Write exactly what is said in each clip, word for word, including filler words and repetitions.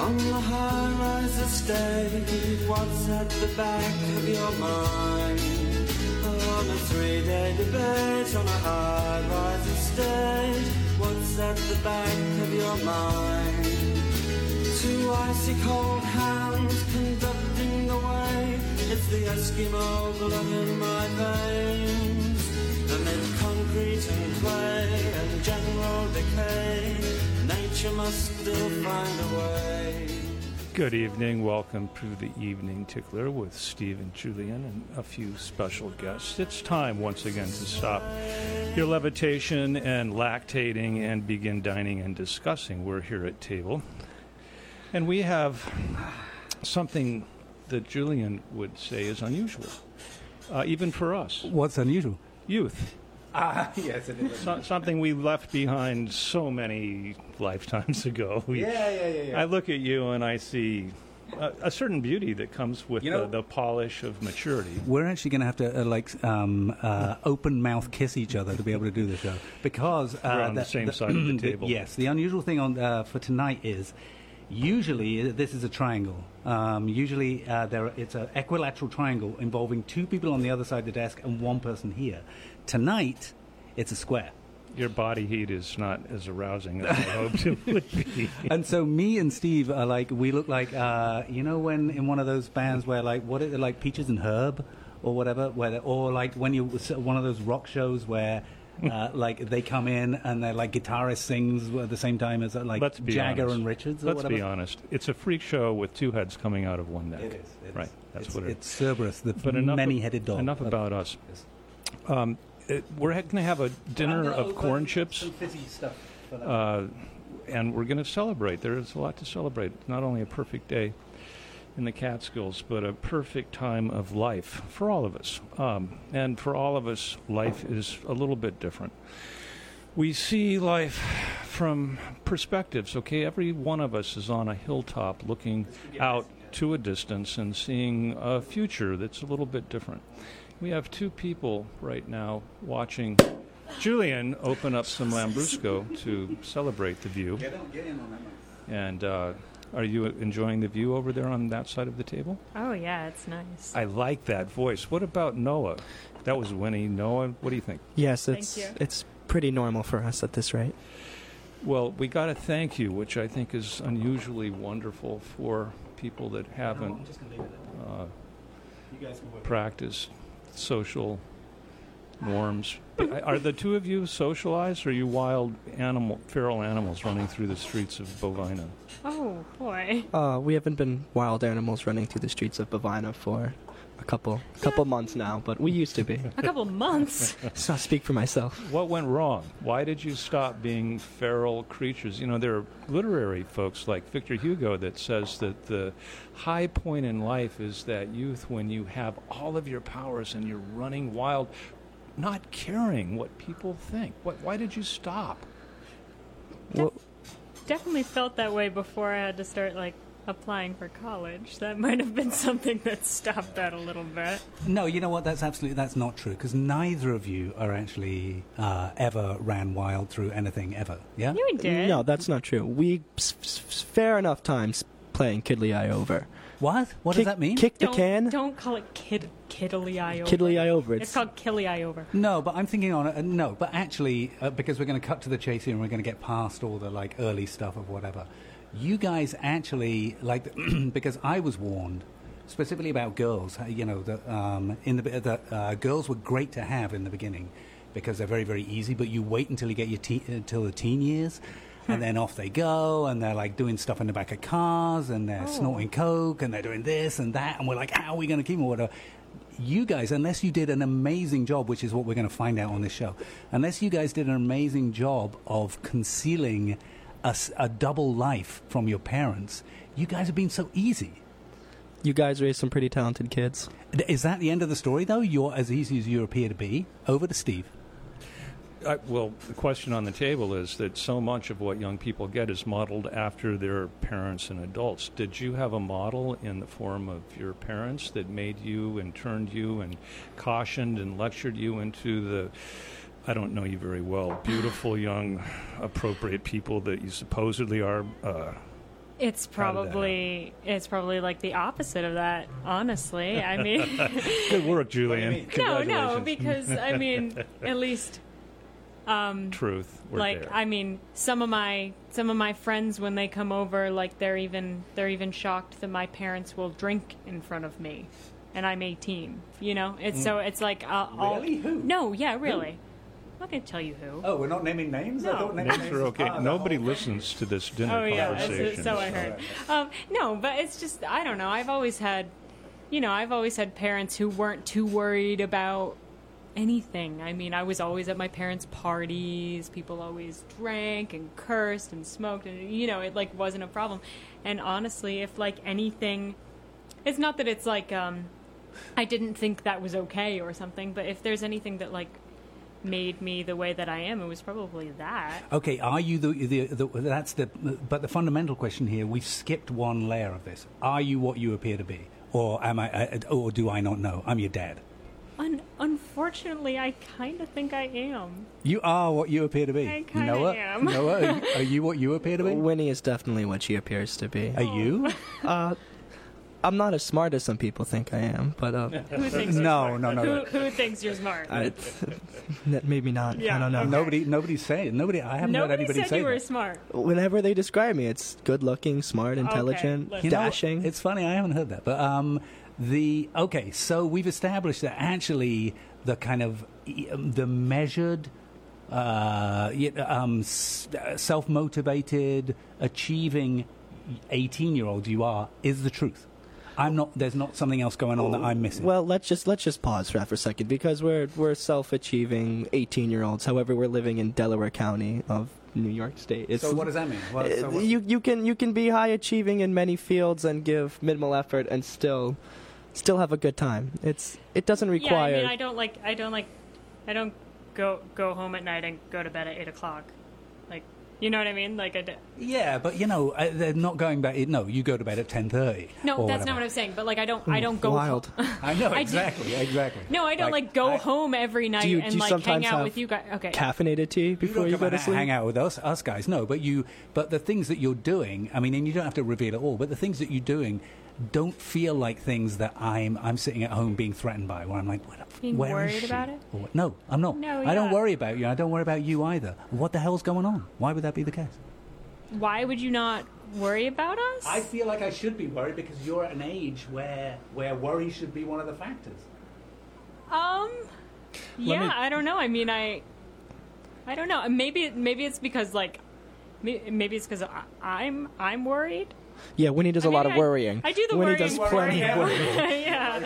On the high-rise estate, what's at the back of your mind? On a three-day debate on a high-rise estate, what's at the back of your mind? Two icy cold hands conducting the way, it's the Eskimo blood in my veins. Amid concrete and clay and general decay, nature must still find a way. Good evening. Welcome to the Evening Tickler with Steve and Julian and a few special guests. It's time once again to stop your levitation and lactating and begin dining and discussing. We're here at table. And we have something that Julian would say is unusual, uh, even for us. What's unusual? Youth. Ah, yes, it is. So, something we left behind so many lifetimes ago. We, yeah, yeah, yeah, yeah. I look at you and I see a, a certain beauty that comes with you know, the, the polish of maturity. We're actually going to have to, uh, like, um, uh, open-mouth kiss each other to be able to do the show. Because... Uh, We're on the, the same the, side of the table. The, yes, the unusual thing on uh, for tonight is... Usually, this is a triangle. Um, usually, uh, there are, it's an equilateral triangle involving two people on the other side of the desk and one person here. Tonight, it's a square. Your body heat is not as arousing as I hoped it would be. And so, me and Steve are like, we look like, uh, you know, when in one of those bands where, like, what is it, like Peaches and Herb or whatever, where or like when you one of those rock shows where. Uh, like they come in and they're like guitarist sings at the same time as like Jagger honest. and Richards. Or Let's whatever. be honest. It's a freak show with two heads coming out of one neck. It is. It right. Is. That's it's, what it is. It's Cerberus, the but many-headed dog. Enough about us. Um, it, we're going to have a dinner of corn chips. Fizzy stuff. For that. Uh, and we're going to celebrate. There is a lot to celebrate. Not only a perfect day in the Catskills, but a perfect time of life for all of us. Um, and for all of us, life is a little bit different. We see life from perspectives, okay? Every one of us is on a hilltop looking out to a distance and seeing a future that's a little bit different. We have two people right now watching Julian open up some Lambrusco to celebrate the view. Get in, get in on that one. And, uh, Are you enjoying the view over there on that side of the table? Oh, yeah, it's nice. I like that voice. What about Noah? That was Winnie. Noah, what do you think? Yes, it's it's pretty normal for us at this rate. Well, we got to thank you, which I think is unusually wonderful for people that haven't uh, practiced social norms. Are the two of you socialized, or are you wild animal, feral animals running through the streets of Bovina? Oh, boy. Uh, we haven't been wild animals running through the streets of Bovina for a couple couple months now, but we used to be. A couple months? So I'll speak for myself. What went wrong? Why did you stop being feral creatures? You know, there are literary folks like Victor Hugo that says that the high point in life is that youth when you have all of your powers and you're running wild, not caring what people think. What, why did you stop? De- well, definitely felt that way before I had to start, like, applying for college. That might have been something that stopped that a little bit. No, you know what? That's absolutely, that's not true, because neither of you are actually uh, ever ran wild through anything ever, yeah? You did. No, that's not true. We, s- s- fair enough times playing Kiddly Eye over. What? What kick, does that mean? Kick the don't, can? Don't call it kid, kiddly eye over. Kiddly eye over. It's, it's called killy eye over. No, but I'm thinking on it. Uh, no, but actually, uh, because we're going to cut to the chase here and we're going to get past all the, like, early stuff of whatever. You guys actually, like, because I was warned specifically about girls, you know, that um, in the, the uh, girls were great to have in the beginning because they're very, very easy, but you wait until you get your te- until the teen years. And then off they go, and they're, like, doing stuff in the back of cars, and they're oh. snorting coke, and they're doing this and that, and we're like, how are we going to keep them? Whatever. You guys, unless you did an amazing job, which is what we're going to find out on this show, unless you guys did an amazing job of concealing a, a double life from your parents, you guys have been so easy. You guys raised some pretty talented kids. Is that the end of the story, though? You're as easy as you appear to be. Over to Steve. I, well, the question on the table is that so much of what young people get is modeled after their parents and adults. Did you have a model in the form of your parents that made you and turned you and cautioned and lectured you into the, I don't know you very well, beautiful, young, appropriate people that you supposedly are? Uh, It's probably it's probably like the opposite of that, honestly. I mean, good work, Julian. No, no, because I mean, at least um, truth. We're like there. I mean, some of my some of my friends when they come over, like they're even they're even shocked that my parents will drink in front of me, and I'm eighteen. You know, it's mm. so it's like uh, really all, who? No, yeah, really. Who? I'm not going to tell you who. Oh, we're not naming names? No. I thought names are okay. Oh, nobody no. listens to this dinner oh, yeah, conversation. So I heard. Um, no, but it's just, I don't know. I've always had, you know, I've always had parents who weren't too worried about anything. I mean, I was always at my parents' parties. People always drank and cursed and smoked. And, you know, it, like, wasn't a problem. And honestly, if, like, anything, it's not that it's, like, um, I didn't think that was okay or something, but if there's anything that, like, made me the way that I am, it was probably that. Okay, are you the, the, the that's the, but the fundamental question here, we've skipped one layer of this. Are you what you appear to be? Or am I, or do I not know? I'm your dad. Un- unfortunately, I kind of think I am. You are what you appear to be. I kind of am. Noah, are you what you appear to be? Winnie is definitely what she appears to be. Are you? uh... I'm not as smart as some people think I am, but uh, who thinks you're no, smart? no, no, no. Who, who thinks you're smart? I, maybe not. Yeah, I don't know. Okay. Nobody, nobody saying. Nobody. I haven't nobody heard anybody say. Nobody said you were that. Smart. Whenever they describe me, it's good-looking, smart, intelligent, okay, dashing. Know, it's funny. I haven't heard that. But um, the okay. So we've established that actually the kind of the measured, uh, um, self-motivated, achieving eighteen-year-old you are is the truth. I'm not. There's not something else going on that I'm missing. Well, let's just let's just pause for that for a second because we're we're self-achieving eighteen-year-olds. However, we're living in Delaware County of New York State. It's, so what does that mean? What, so what? You you can you can be high-achieving in many fields and give minimal effort and still still have a good time. It's it doesn't require. Yeah, I mean, I don't like I don't like I don't go go home at night and go to bed at eight o'clock. You know what I mean? Like I d- Yeah, but you know, uh, they're not going back. No, you go to bed at ten thirty. No, that's whatever. Not what I'm saying. But like, I don't, I don't go. Wild. I know exactly, I exactly. No, I don't like, like go I, home every night you, and like hang out with you guys. Okay. Caffeinated tea before you, you go to sleep. Hang out with us, us guys. No, but you, but the things that you're doing. I mean, and you don't have to reveal it all. But the things that you're doing don't feel like things that I'm I'm sitting at home being threatened by, where I'm like, what the, being where worried is she? About it? Or, no, I'm not. No, I don't not. worry about you. I don't worry about you either. What the hell's going on? Why would that be the case? Why would you not worry about us? I feel like I should be worried because you're at an age where where worry should be one of the factors. Um, yeah, me... I don't know. I mean, I, I don't know. Maybe maybe it's because like, maybe it's because I'm I'm worried. Yeah, Winnie does I mean, a lot of I, worrying. I do the Winnie worrying. Winnie does plenty worrying. Of worrying. Yeah.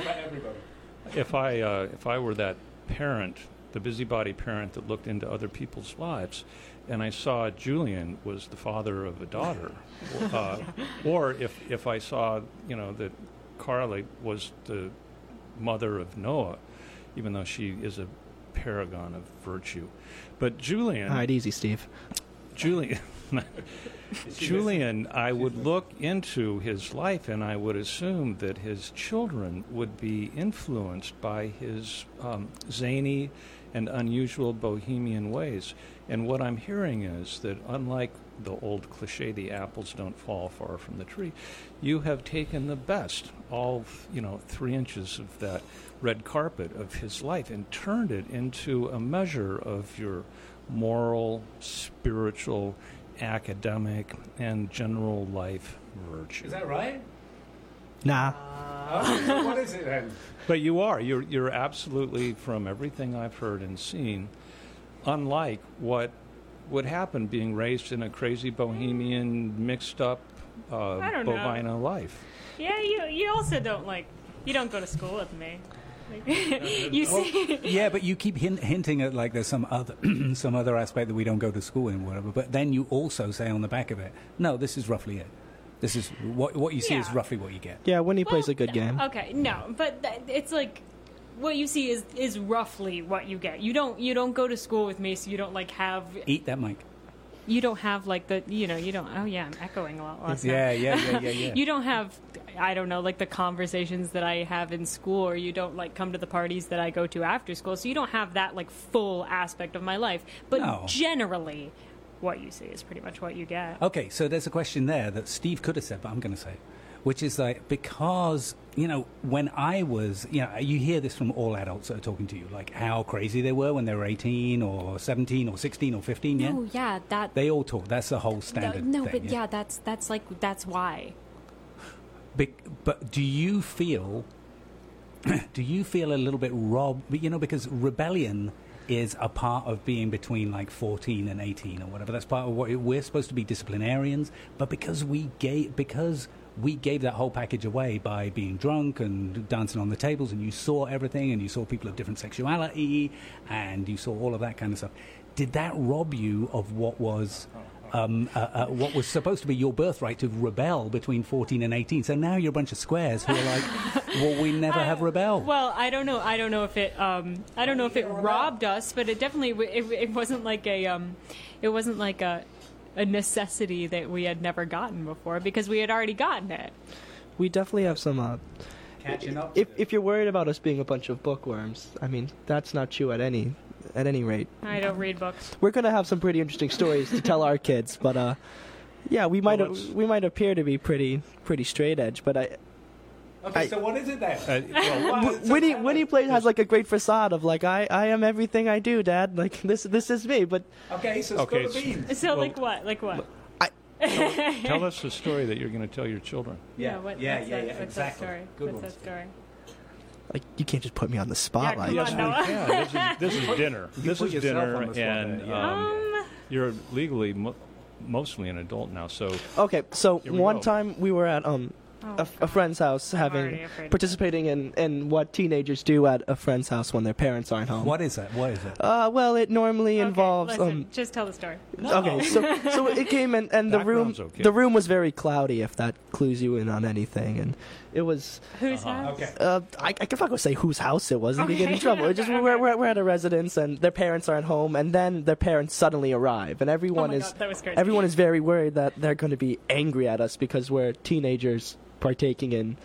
If I uh, if I were that parent, the busybody parent that looked into other people's lives, and I saw Julian was the father of a daughter, uh, or if if I saw you know that Carly was the mother of Noah, even though she is a paragon of virtue, but Julian. All right, easy, Steve. Julian. Julian, I would look into his life and I would assume that his children would be influenced by his um, zany and unusual bohemian ways. And what I'm hearing is that unlike the old cliche, the apples don't fall far from the tree, you have taken the best, all, you know, three inches of that red carpet of his life and turned it into a measure of your moral, spiritual, academic, and general life virtue. Is that right? Nah. Uh, what is it then? But you are. You're, you're absolutely, from everything I've heard and seen, unlike what would happen being raised in a crazy bohemian, mixed-up uh, Bovina know. life. Yeah, you, you also don't, like, you don't go to school with me. You see? Yeah, but you keep hint- hinting at like there's some other some other aspect that we don't go to school in, whatever. But then you also say on the back of it, no, this is roughly it. This is what what you see yeah. is roughly what you get. Yeah, when he well, plays a good game. Okay, no, but th- it's like what you see is is roughly what you get. You don't you don't go to school with me, so you don't like have eat that mic. You don't have, like, the, you know, you don't, oh, yeah, I'm echoing a lot last yeah, night. Yeah, yeah, yeah, yeah. You don't have, I don't know, like, the conversations that I have in school, or you don't, like, come to the parties that I go to after school, so you don't have that, like, full aspect of my life. But no. Generally, what you see is pretty much what you get. Okay, so there's a question there that Steve could have said, but I'm going to say it, which is like, because, you know, when I was, you know, you hear this from all adults that are talking to you, like how crazy they were when they were eighteen or seventeen or sixteen or fifteen, yeah? Oh, yeah, that... They all talk, that's the whole standard No, no thing, but yeah, yeah that's, that's like, that's why. But, but do you feel, do you feel a little bit robbed, you know, because rebellion is a part of being between like fourteen and eighteen or whatever. That's part of what we're supposed to be, disciplinarians, but because we gave, because we gave that whole package away by being drunk and dancing on the tables, and you saw everything, and you saw people of different sexuality, and you saw all of that kind of stuff. Did that rob you of what was... Um, uh, uh, what was supposed to be your birthright to rebel between fourteen and eighteen. So now you're a bunch of squares who are like, well, we never I, have rebelled. Well, I don't know. I don't know if it. Um, I don't know if it robbed us, but it definitely. It, it wasn't like a. Um, it wasn't like a, a necessity that we had never gotten before, because we had already gotten it. We definitely have some. Uh, Catching up. If, if you're worried about us being a bunch of bookworms, I mean, that's not true at any. At any rate, I don't read books. We're gonna have some pretty interesting stories to tell our kids, but uh, yeah, we might well, a, we might appear to be pretty pretty straight edge, but I. Okay, I, so what is it then? Uh, well, Winnie Winnie Plate has like a great facade of like I, I am everything I do, Dad. Like this this is me, but okay, so okay, spill the beans. So well, like what? Like what? I, tell, tell us the story that you're gonna tell your children. Yeah, yeah, what, yeah, yeah, that, yeah, what's exactly. That story? Good what's one. That story? Like, you can't just put me on the spotlight. Yeah, come on, yes, we can. This is, this is dinner. You this is dinner, and um, um, you're legally mo- mostly an adult now. So okay, so one go. time we were at um oh, a, a friend's house, I'm having participating in, in what teenagers do at a friend's house when their parents aren't home. What is that? What is it? Uh, well, it normally okay, involves listen, um. Just tell the story. No. Okay, so so it came and, and the room okay. the room was very cloudy. If that clues you in on anything, and. It was... Whose uh-huh. house? Okay. Uh, I, I can fucking say whose house it was and okay. be getting in trouble. It just we're, we're, we're at a residence, and their parents aren't home, and then their parents suddenly arrive, and everyone oh is God, that was crazy. Everyone is very worried that they're going to be angry at us because we're teenagers partaking in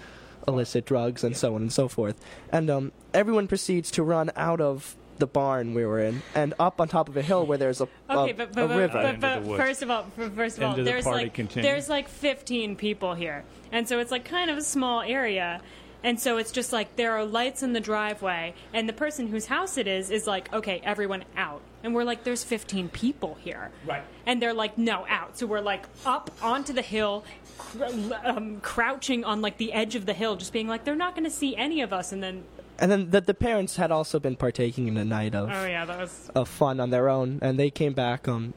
illicit drugs and yeah. so on and so forth. And um, everyone proceeds to run out of the barn we were in and up on top of a hill where there's a, okay, a, but, but, a river. But, but, but first of all, first of all, there's like continue. there's like fifteen people here. And so it's like kind of a small area. And so it's just like there are lights in the driveway, and the person whose house it is is like, okay, everyone out. And we're like, there's fifteen people here. Right. And they're like, no, out. So we're like up onto the hill, cr- um, crouching on like the edge of the hill, just being like, they're not going to see any of us. And then... And then the, the parents had also been partaking in a night of oh, yeah, that was... of fun on their own, and they came back um,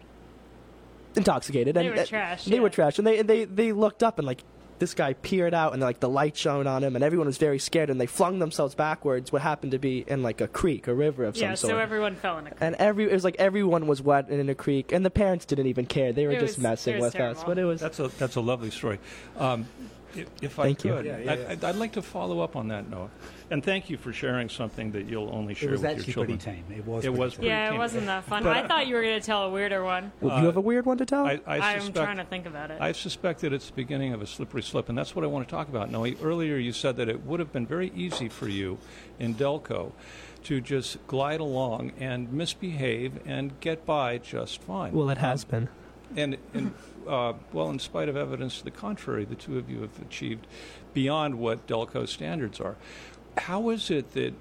intoxicated. They and, were trash. They yeah. were trash, and they, they they looked up, and like this guy peered out, and like the light shone on him, and everyone was very scared, and they flung themselves backwards. What happened to be in like a creek, a river of some yeah, sort. Yeah, so everyone fell in a creek. And every it was like everyone was wet and in a creek, and the parents didn't even care. They were it just was, messing with terrible. us. But it was that's a that's a lovely story. Um, If I thank could, yeah, yeah, yeah. I'd, I'd like to follow up on that, Noah. And thank you for sharing something that you'll only share with your children. Tame. It was, it was pretty yeah, tame. Yeah, it wasn't that fun. But I thought you were going to tell a weirder one. Well, uh, you have a weird one to tell? I, I suspect, I'm trying to think about it. I suspect that it's the beginning of a slippery slip, and that's what I want to talk about. Noah, earlier you said that it would have been very easy for you in Delco to just glide along and misbehave and get by just fine. Well, it has um, been. And, and uh, well, in spite of evidence to the contrary, the two of you have achieved beyond what Delco standards are. How is it that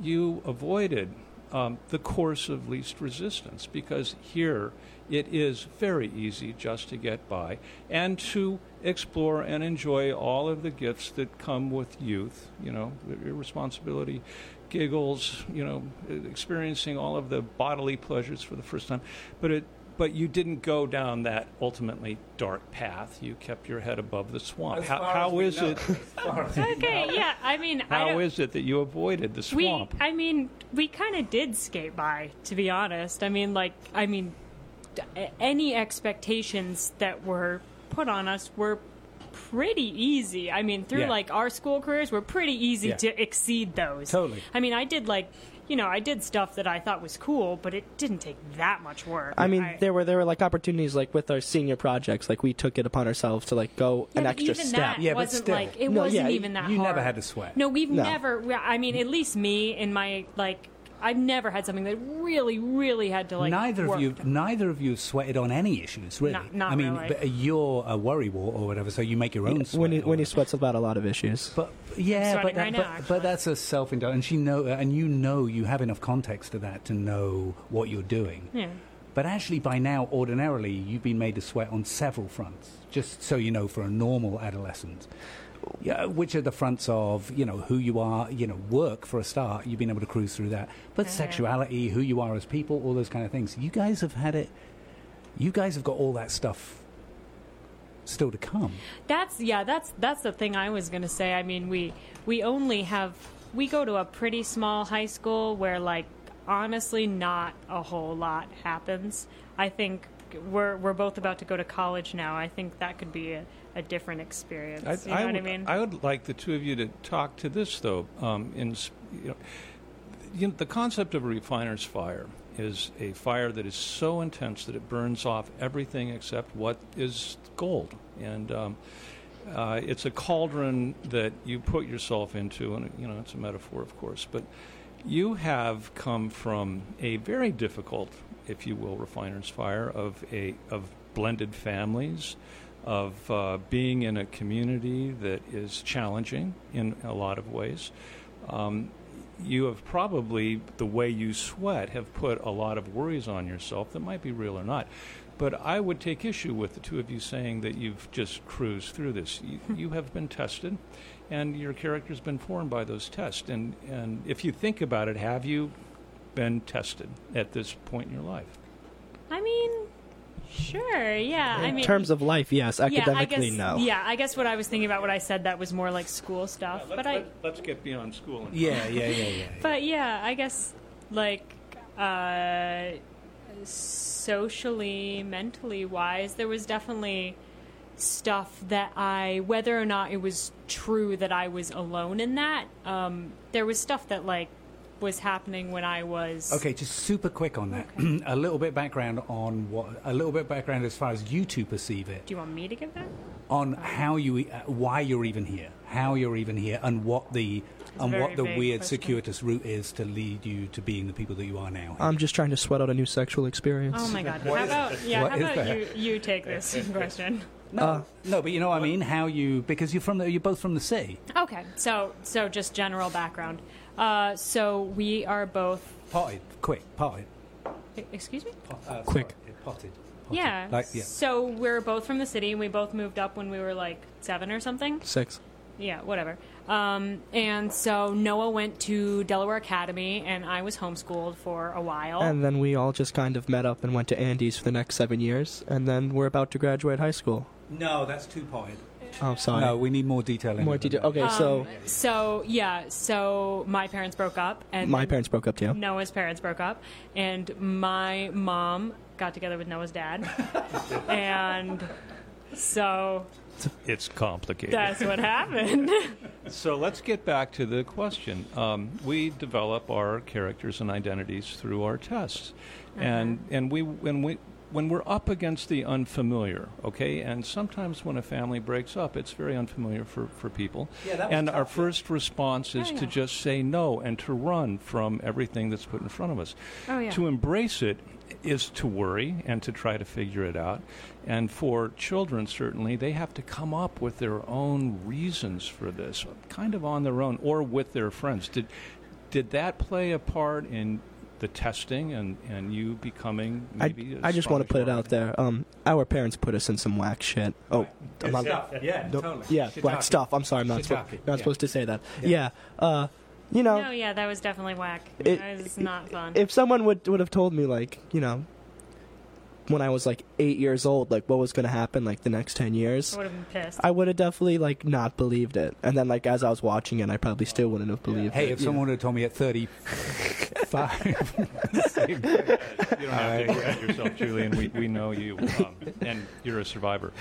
you avoided um, the course of least resistance? Because here it is very easy just to get by and to explore and enjoy all of the gifts that come with youth, you know, irresponsibility, giggles, you know, experiencing all of the bodily pleasures for the first time. But it But you didn't go down that ultimately dark path. You kept your head above the swamp. How, how is it? Okay, yeah. I mean, how I is it that you avoided the swamp? We, I mean, we kind of did skate by, to be honest. I mean, like, I mean, any expectations that were put on us were pretty easy. I mean, through yeah. like our school careers, were pretty easy yeah. to exceed those. Totally. I mean, I did like. You know, I did stuff that I thought was cool, but it didn't take that much work. I mean, I, there were there were like opportunities like with our senior projects, like we took it upon ourselves to like go yeah, an extra even step. That yeah, wasn't but still, like it no, wasn't yeah, even that you hard. You never had to sweat. No, we've no. never. I mean, at least me in my like I've never had something that really, really had to like. Neither of you, to. neither of you sweated on any issues, really. Not, not I mean, really. But you're a worrywart or whatever, so you make your own. Yeah, sweat when he, when he sweats about a lot of issues, but yeah, but, that, right now, but, but that's a self-indulgent. And she know, and you know, you have enough context to that to know what you're doing. Yeah. But actually, by now, ordinarily, you've been made to sweat on several fronts. Just so you know, for a normal adolescent. Yeah, which are the fronts of, you know, who you are, you know, work for a start. You've been able to cruise through that. But yeah, sexuality, who you are as people, all those kind of things. You guys have had it. You guys have got all that stuff still to come. That's, yeah, that's that's the thing I was going to say. I mean, we we only have, we go to a pretty small high school where, like, honestly, not a whole lot happens. I think we're we're both about to go to college now. I think that could be a a different experience. I, you know I would, what I mean? I would like the two of you to talk to this, though. Um, in you know, you know, the concept of a refiner's fire is a fire that is so intense that it burns off everything except what is gold. And um, uh, it's a cauldron that you put yourself into, and, you know, it's a metaphor, of course. But you have come from a very difficult, if you will, refiner's fire of a of blended families, of uh, being in a community that is challenging in a lot of ways. Um, you have probably, the way you sweat, have put a lot of worries on yourself that might be real or not. But I would take issue with the two of you saying that you've just cruised through this. You, you have been tested, and your character's been formed by those tests. And, and if you think about it, have you been tested at this point in your life? I mean... Sure, yeah. In I mean, terms of life, yes. Academically, yeah, guess, no. Yeah, I guess what I was thinking about when I said that was more like school stuff. Yeah, let's, but I, let's, let's get beyond school. And yeah, yeah, yeah, yeah, yeah. But yeah, I guess like uh, socially, mentally wise, there was definitely stuff that I, whether or not it was true that I was alone in that, um, there was stuff that like was happening when I was... Okay, just super quick on that. Okay. a little bit background on what... A little bit background as far as you two perceive it. Do you want me to give that? On um, how you... Uh, why you're even here. How you're even here and what the... And what the weird question. circuitous route is to lead you to being the people that you are now. I'm just trying to sweat out a new sexual experience. Oh, my God. How about, yeah, how about you, you take this question? No, uh, no, but you know what I mean? How you... Because you're from the, you're both from the city. Okay, so so just general background. Uh, so we are both... Potted, quick, potted. Excuse me? Pot, uh, quick. Sorry, potted, potted. Yeah. Like, yeah. So we're both from the city, and we both moved up when we were, like, seven or something? Six. Yeah, whatever. Um, and so Noah went to Delaware Academy, and I was homeschooled for a while. And then we all just kind of met up and went to Andes for the next seven years, and then we're about to graduate high school. No, that's too potted. Oh, sorry. No, we need more detail. More detail. Okay, um, so... So, yeah, so my parents broke up. And my parents broke up, too. Noah's parents broke up. And my mom got together with Noah's dad. and so... It's complicated. That's what happened. So let's get back to the question. Um, we develop our characters and identities through our tests. Uh-huh. And, and we... When we When we're up against the unfamiliar, okay, and sometimes when a family breaks up, it's very unfamiliar for, for people. Yeah, that was and tough. Our first response is oh, yeah. to just say no and to run from everything that's put in front of us. Oh, yeah. To embrace it is to worry and to try to figure it out. And for children, certainly, they have to come up with their own reasons for this, kind of on their own or with their friends. Did, did that play a part in... the testing and, and you becoming maybe... I, I just want to put it out there. Um, our parents put us in some whack shit. Oh, I'm not, stuff. Yeah, no, totally. Yeah, Shitaki. whack stuff. I'm sorry, I'm not, spo- not yeah. supposed to say that. Yeah, yeah uh, you know... No, yeah, that was definitely whack. It, it was not fun. If someone would, would have told me, like, you know, when I was, like, eight years old, like, what was going to happen, like, the next ten years... I would have been pissed. I would have definitely, like, not believed it. And then, like, as I was watching it, I probably still wouldn't have believed yeah. it. Hey, if yeah. someone would have told me at thirty... Five. Same. You don't have right. to correct yourself, Julian. We we know you, um, and you're a survivor.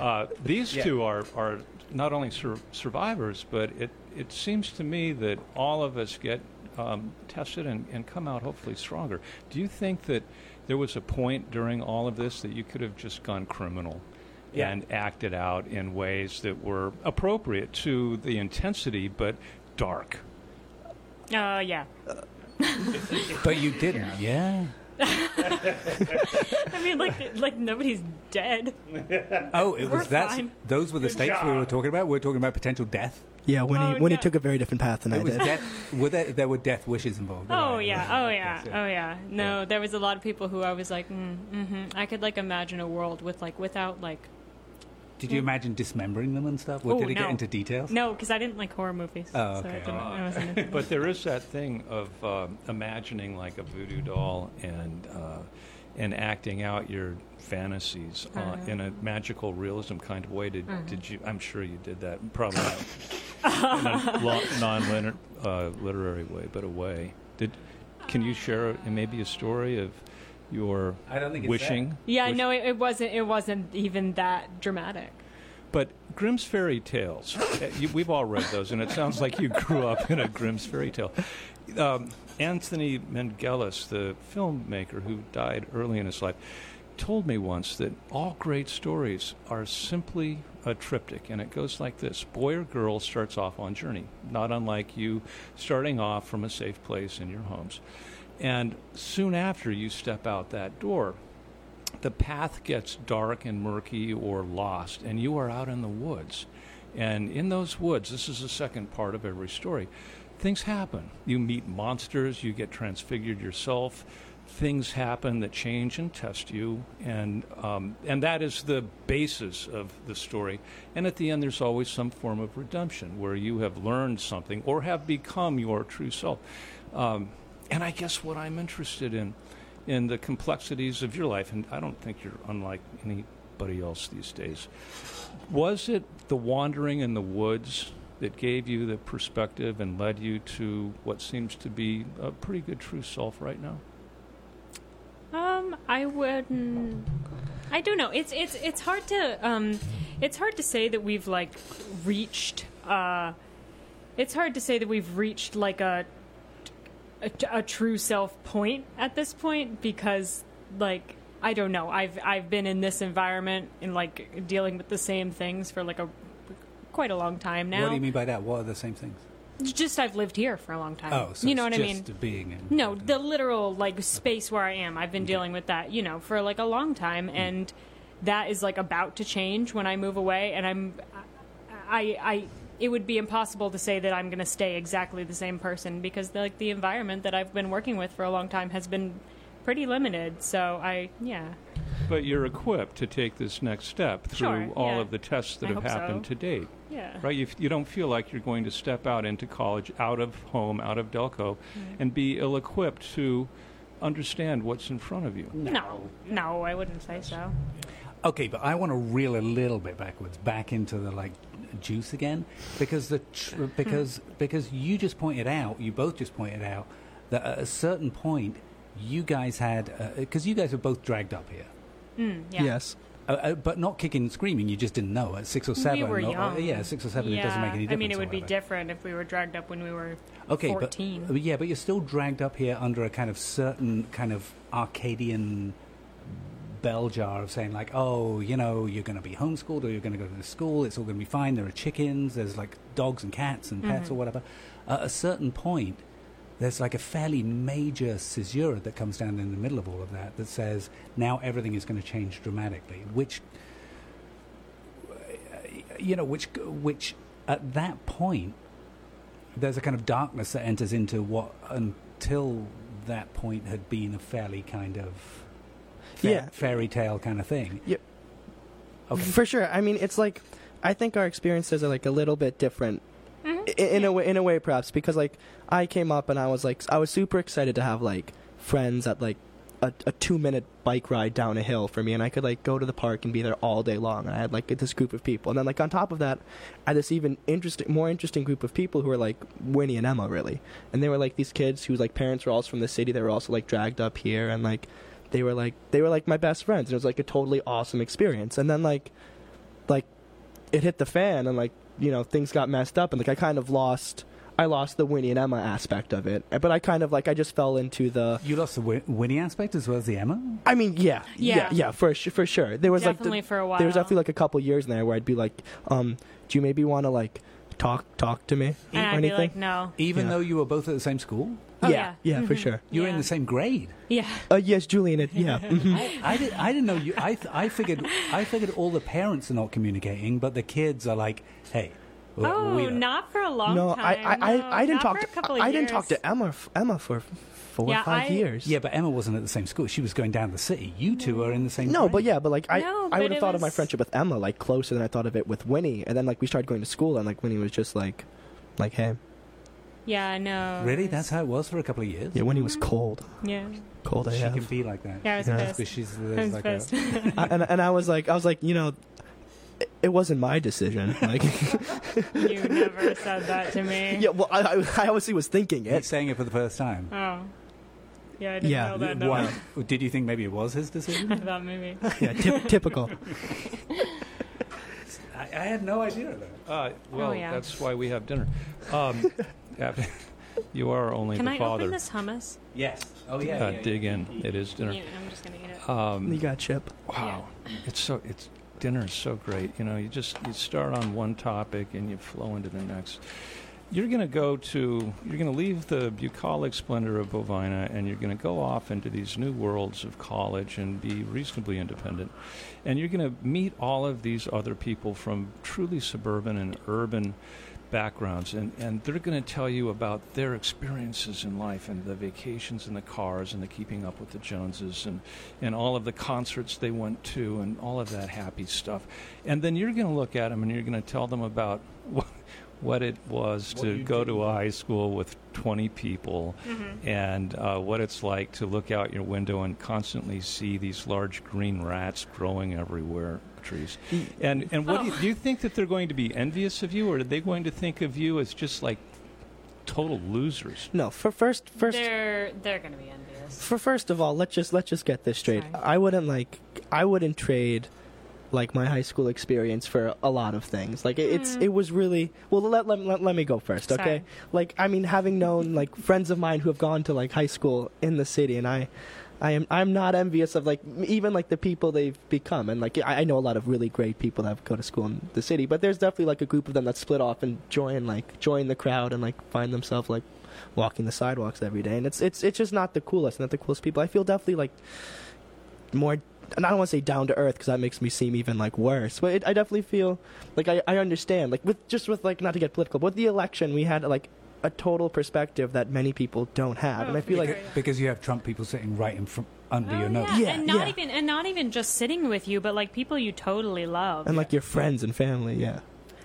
Uh, these yeah. two are, are not only sur- survivors, but it, it seems to me that all of us get um, tested and, and come out hopefully stronger. Do you think that there was a point during all of this that you could have just gone criminal yeah. and acted out in ways that were appropriate to the intensity but dark? Uh, yeah. Uh, But you didn't, yeah. I mean, like, like nobody's dead. Oh, it was that. Those were the stakes we were talking about. We were talking about potential death. Yeah, when oh, he when no. he took a very different path than it I was did. Death, were there, there were death wishes involved. Oh right? yeah, oh yeah, so, oh yeah. No, yeah. There was a lot of people who I was like, mm, mm-hmm. I could like imagine a world with like without like. Did you imagine dismembering them and stuff? Or Ooh, did it no. get into details? No, because I didn't like horror movies. Oh, okay. So I didn't, I but there is that thing of um, imagining like a voodoo doll and uh, and acting out your fantasies uh, uh, in a magical realism kind of way. Did uh, did you? I'm sure you did that. Probably not in a non-literary uh, literary way, but a way. Did can you share a, maybe a story of? Your I don't think it's wishing. That. Yeah, wish- no, it, it wasn't. It wasn't even that dramatic. But Grimm's fairy tales, you, we've all read those, and it sounds like you grew up in a Grimm's fairy tale. Um, Anthony Mengelis, the filmmaker who died early in his life, told me once that all great stories are simply a triptych, and it goes like this. Boy or girl starts off on journey, not unlike you starting off from a safe place in your homes. And soon after you step out that door, the path gets dark and murky or lost, and you are out in the woods. And in those woods, this is the second part of every story, things happen. You meet monsters, you get transfigured yourself, things happen that change and test you, and um, and that is the basis of the story. And at the end, there's always some form of redemption where you have learned something or have become your true self. Um, And I guess what I'm interested in, in the complexities of your life, and I don't think you're unlike anybody else these days, was it the wandering in the woods that gave you the perspective and led you to what seems to be a pretty good true self right now? Um, I wouldn't. I don't know. It's it's it's hard to um, it's hard to say that we've like reached. Uh, it's hard to say that we've reached like a. A, a true self point at this point, because like I don't know, I've I've been in this environment and like dealing with the same things for like a quite a long time now. What do you mean by that? What are the same things? Just I've lived here for a long time. Oh, so you know it's what just I mean? Being in, no, the literal like space where I am. I've been okay. dealing with that, you know, for like a long time, mm. and that is like about to change when I move away, and I'm I I. I it would be impossible to say that I'm going to stay exactly the same person, because the, like the environment that I've been working with for a long time has been pretty limited. So I, yeah. But you're equipped to take this next step through sure, all yeah. of the tests that I have happened so. to date. Yeah. Right. You, you don't feel like you're going to step out into college, out of home, out of Delco, mm-hmm. and be ill-equipped to understand what's in front of you. No, no, no I wouldn't say That's, so. Yeah. Okay, but I want to reel a little bit backwards, back into the like juice again, because the tr- because because you just pointed out, you both just pointed out that at a certain point you guys had, because uh, you guys were both dragged up here. Mm, yeah. Yes. Uh, uh, but not kicking and screaming, you just didn't know at six or seven. We were not, young. Uh, yeah, six or seven, yeah. It doesn't make any difference. I mean, it would be different if we were dragged up when we were okay, fourteen. But, yeah, but you're still dragged up here under a kind of certain kind of Arcadian bell jar of saying like, oh, you know, you're going to be homeschooled or you're going to go to this school, it's all going to be fine, there are chickens, there's like dogs and cats and pets mm-hmm. or whatever. At a certain point, there's like a fairly major caesura that comes down in the middle of all of that that says, now everything is going to change dramatically, which, you know, which, which at that point, there's a kind of darkness that enters into what until that point had been a fairly kind of Fa- yeah. fairy tale kind of thing. Yeah. Okay. For sure. I mean, it's like, I think our experiences are like a little bit different mm-hmm. in, in a way, in a way perhaps, because like I came up and I was like, I was super excited to have like friends at like a, a two minute bike ride down a hill for me. And I could like go to the park and be there all day long. And I had like this group of people. And then like on top of that, I had this even interesting, more interesting group of people who were like Winnie and Emma really. And they were like these kids whose like parents were also from the city. They were also like dragged up here and like, They were like they were like my best friends. It was like a totally awesome experience. And then like, like, it hit the fan, and like you know things got messed up, and like I kind of lost I lost the Winnie and Emma aspect of it. But I kind of like I just fell into the you lost the Win- Winnie aspect as well as the Emma. I mean yeah yeah yeah, yeah for sh- for sure there was definitely like the, for a while there was definitely like a couple years in there where I'd be like um do you maybe want to like talk talk to me and or I'd anything? Be like no even yeah. though you were both at the same school. Oh, yeah, yeah, yeah mm-hmm. for sure. You were yeah. in the same grade. Yeah. Uh, yes, Julian. It, yeah. Mm-hmm. I, I, did, I didn't know you. I, th- I figured. I figured all the parents are not communicating, but the kids are like, hey. Well, oh, we not for a long no, time. I, I, no, I, I didn't talk. To, I, I didn't talk to Emma. F- Emma for four yeah, or five I, years. Yeah, but Emma wasn't at the same school. She was going down the city. You two are in the same. No, grade. But yeah, but like I, no, I would have thought was... of my friendship with Emma like closer than I thought of it with Winnie. And then like we started going to school, and like Winnie was just like, like hey. Yeah, no. Really, that's how it was for a couple of years. Yeah, Winnie was cold. Yeah. Cold. She A F. Can be like that. Yeah, I was yeah. pissed. But she's I was like pissed. I, and and I was like, I was like, you know. It wasn't my decision. Like, you never said that to me. Yeah, well, I, I obviously was thinking it. He's saying it for the first time. Oh. Yeah, I didn't yeah. know that. No. Wow. Did you think maybe it was his decision? I thought maybe. Yeah, t- typical. I, I had no idea, though. Uh, well, oh, yeah. That's why we have dinner. Um, after, you are only Can the I father. Can I open this hummus? Yes. Oh, yeah. Uh, yeah, yeah dig yeah. in. Eat. It is dinner. Eat. I'm just going to eat it. Um, you got chip. Wow. Yeah. It's so... It's, dinner is so great. You know, you just you start on one topic and you flow into the next. You're going to go to, you're going to leave the bucolic splendor of Bovina and you're going to go off into these new worlds of college and be reasonably independent. And you're going to meet all of these other people from truly suburban and urban backgrounds, and, and they're going to tell you about their experiences in life and the vacations and the cars and the keeping up with the Joneses and, and all of the concerts they went to and all of that happy stuff. And then you're going to look at them and you're going to tell them about what, what it was what to go do? to a high school with twenty people mm-hmm. and uh, what it's like to look out your window and constantly see these large green rats growing everywhere. Trees. And and what oh. do, you, do you think that they're going to be envious of you, or are they going to think of you as just like total losers? No, for first, first they're they're going to be envious. For first of all, let's just let's just get this straight. Sorry. I wouldn't like I wouldn't trade like my high school experience for a lot of things. Like it, mm. it's it was really well. Let let let, let me go first, okay? Sorry. Like I mean, having known like friends of mine who have gone to like high school in the city, and I. I am. I'm not envious of like even like the people they've become, and like I, I know a lot of really great people that go to school in the city. But there's definitely like a group of them that split off and join like join the crowd and like find themselves like walking the sidewalks every day. And it's it's it's just not the coolest, not the coolest people. I feel definitely like more. And I don't want to say down to earth because that makes me seem even like worse. But it, I definitely feel like I, I understand like with just with like not to get political, but with the election we had like. A total perspective that many people don't have, oh, and I feel because, like because you have Trump people sitting right in front under oh, your nose, yeah, yeah and not yeah. even and not even just sitting with you, but like people you totally love, and like your friends and family, yeah,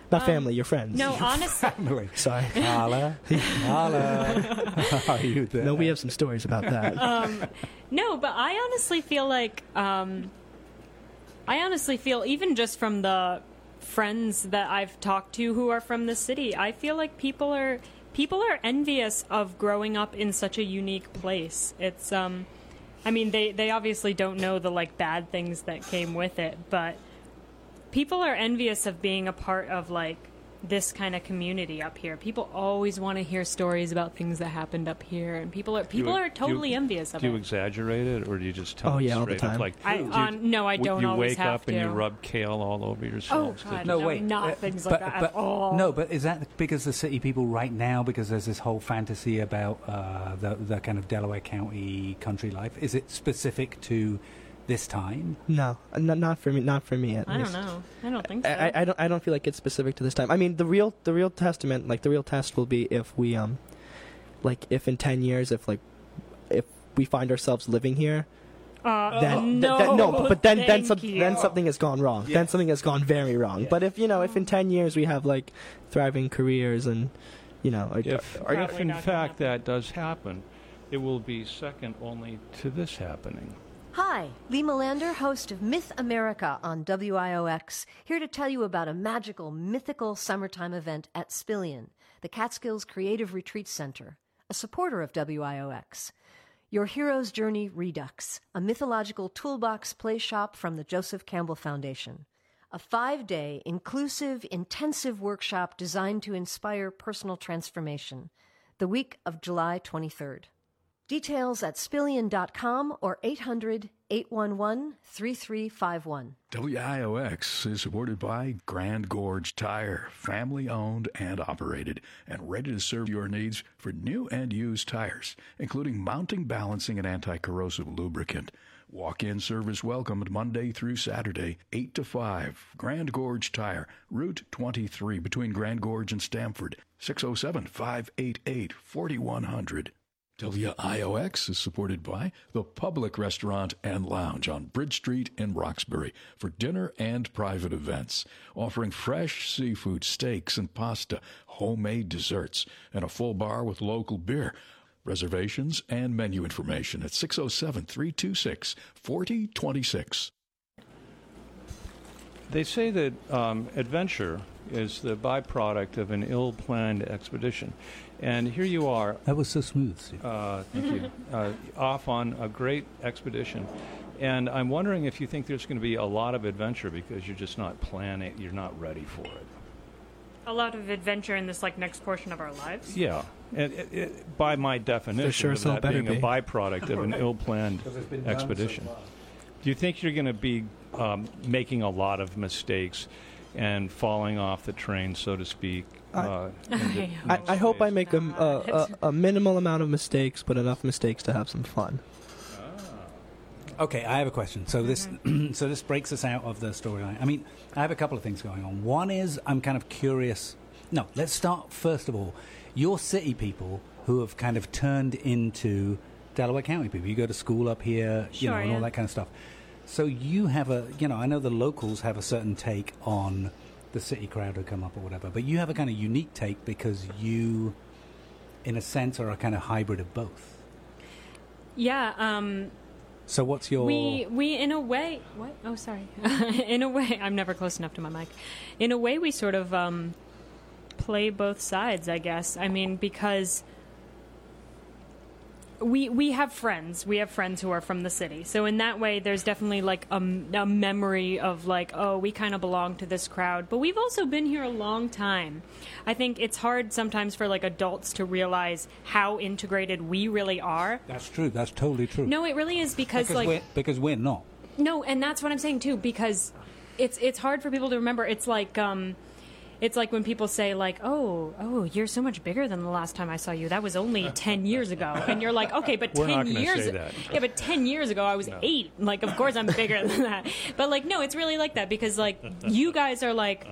not um, family, your friends. No, your honestly, family. Sorry, Carla, Carla, are you there? No, we have some stories about that. Um, no, but I honestly feel like um, I honestly feel even just from the friends that I've talked to who are from the city, I feel like people are. People are envious of growing up in such a unique place. It's, um, I mean, they, they obviously don't know the, like, bad things that came with it, but people are envious of being a part of, like, this kind of community up here. People always want to hear stories about things that happened up here, and people are people you, are totally you, envious of do it. Do you exaggerate it, or do you just tell? Oh yeah, all the time. Like, I, you, um, no, I don't. You always wake have up to. And you rub kale all over yourself. Oh God, no, no wait, not uh, things but, like that but, at all. No, but is that because the city people right now? Because there's this whole fantasy about uh, the the kind of Delaware County country life. Is it specific to? This time? No, n- not for me. Not for me. At I least. don't know. I don't think so. I, I, I don't. I don't feel like it's specific to this time. I mean, the real, the real testament, like the real test, will be if we, um, like if in ten years, if like, if we find ourselves living here, uh, then, uh, no, th- th- no. But then, then, some, then something has gone wrong. Yeah. Then something has gone very wrong. Yeah. But if you know, if in ten years we have like thriving careers and, you know, or, if, or if in fact that does happen, it will be second only to this happening. Hi, Lee Melander, host of Myth America on W I O X, here to tell you about a magical, mythical summertime event at Spillian, the Catskills Creative Retreat Center, a supporter of W I O X. Your Hero's Journey Redux, a mythological toolbox play shop from the Joseph Campbell Foundation. A five-day, inclusive, intensive workshop designed to inspire personal transformation, the week of July twenty-third. Details at spillian dot com or eight hundred, eight one one, three three five one. W I O X is supported by Grand Gorge Tire, family-owned and operated, and ready to serve your needs for new and used tires, including mounting, balancing, and anti-corrosive lubricant. Walk-in service welcomed Monday through Saturday, eight to five. Grand Gorge Tire, Route twenty-three, between Grand Gorge and Stamford, six oh seven, five eight eight, four one zero zero. W I O X is supported by the Public Restaurant and Lounge on Bridge Street in Roxbury for dinner and private events, offering fresh seafood, steaks and pasta, homemade desserts, and a full bar with local beer. Reservations and menu information at six oh seven, three two six, four oh two six. They say that um, adventure is the byproduct of an ill-planned expedition. And here you are. That was so smooth, Steve. Uh, thank you. Uh, off on a great expedition. And I'm wondering if you think there's going to be a lot of adventure because you're just not planning, you're not ready for it. A lot of adventure in this, like, next portion of our lives? Yeah. It, it, it, by my definition, sure of that being be. a byproduct of an ill-planned expedition. So do you think you're going to be um, making a lot of mistakes and falling off the train, so to speak? I, uh, I, I, I hope I make a, a, a, a minimal amount of mistakes, but enough mistakes to have some fun. Ah. Okay, I have a question. So mm-hmm. this so this breaks us out of the storyline. I mean, I have a couple of things going on. One is I'm kind of curious. No, let's start first of all. Your city people who have kind of turned into Delaware County people. You go to school up here, you sure, know, and yeah. all that kind of stuff. So you have a, you know, I know the locals have a certain take on the city crowd who come up or whatever, but you have a kind of unique take because you, in a sense, are a kind of hybrid of both. Yeah. Um, so what's your... We, we in a way... What? Oh, sorry. in a way... I'm never close enough to my mic. In a way, we sort of um, play both sides, I guess. I mean, because... We we have friends. We have friends who are from the city. So in that way, there's definitely like a, a memory of like, oh, we kind of belong to this crowd. But we've also been here a long time. I think it's hard sometimes for like adults to realize how integrated we really are. That's true. That's totally true. No, it really is because, because like... We're, because we're not. No, and that's what I'm saying too, because it's it's hard for people to remember. It's like... um. It's like when people say, like, oh, oh, you're so much bigger than the last time I saw you. That was only ten years ago. And you're like, okay, but We're ten not years say that. Yeah, but ten years ago I was no. eight. Like, of course I'm bigger than that. But, like, no, it's really like that because, like, you guys are like,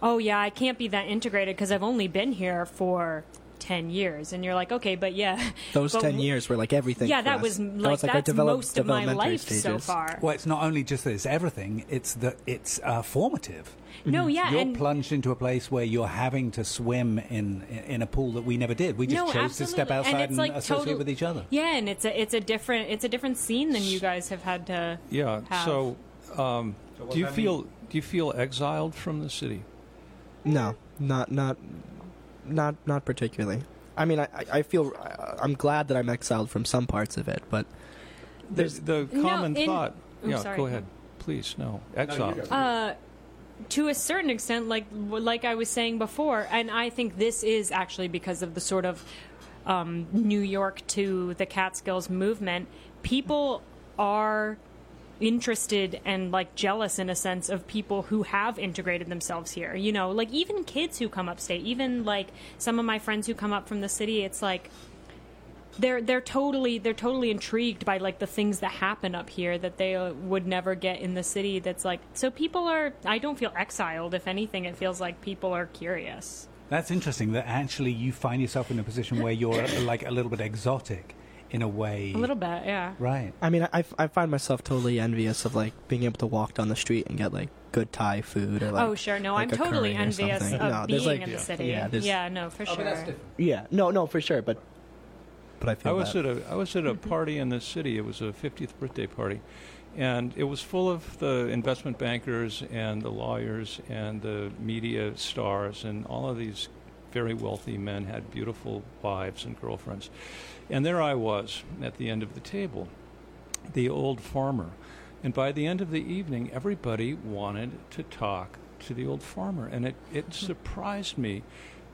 oh, yeah, I can't be that integrated because I've only been here for ten years. And you're like, okay, but, yeah. Those but, ten years were, like, everything Yeah, that us. was, like, that was like that's most of my life stages. so far. Well, it's not only just that it's everything. It's that it's uh, formative. No, yeah, you're and plunged into a place where you're having to swim in in, in a pool that we never did. We just no, chose absolutely. to step outside and, and like associate total, with each other. Yeah, and it's a it's a different it's a different scene than you guys have had to. Yeah. Have. So, um, so do you feel mean? do you feel exiled from the city? No, not not not not particularly. I mean, I I feel I'm glad that I'm exiled from some parts of it, but there's the, the common no, in, thought. I'm yeah, sorry. go ahead, please. No, exile. No, uh, To a certain extent, like like I was saying before, and I think this is actually because of the sort of um, New York to the Catskills movement, people are interested and, like, jealous, in a sense, of people who have integrated themselves here. You know, like, even kids who come upstate, even, like, some of my friends who come up from the city, it's like... They're they're totally they're totally intrigued by like the things that happen up here that they uh, would never get in the city. That's like so people are. I don't feel exiled. If anything, it feels like people are curious. That's interesting. That actually you find yourself in a position where you're like a little bit exotic, in a way. A little bit, yeah. Right. I mean, I, I find myself totally envious of like being able to walk down the street and get like good Thai food or like. Oh sure, no, like I'm totally envious of no, being like, in yeah. the city. Yeah, yeah no, for oh, sure. But that's yeah, no, no, for sure, but. But I, feel I was that. at a I was at a party in the city. It was a fiftieth birthday party, and it was full of the investment bankers and the lawyers and the media stars and all of these very wealthy men had beautiful wives and girlfriends, and there I was at the end of the table, the old farmer, and by the end of the evening, everybody wanted to talk to the old farmer, and it it surprised me,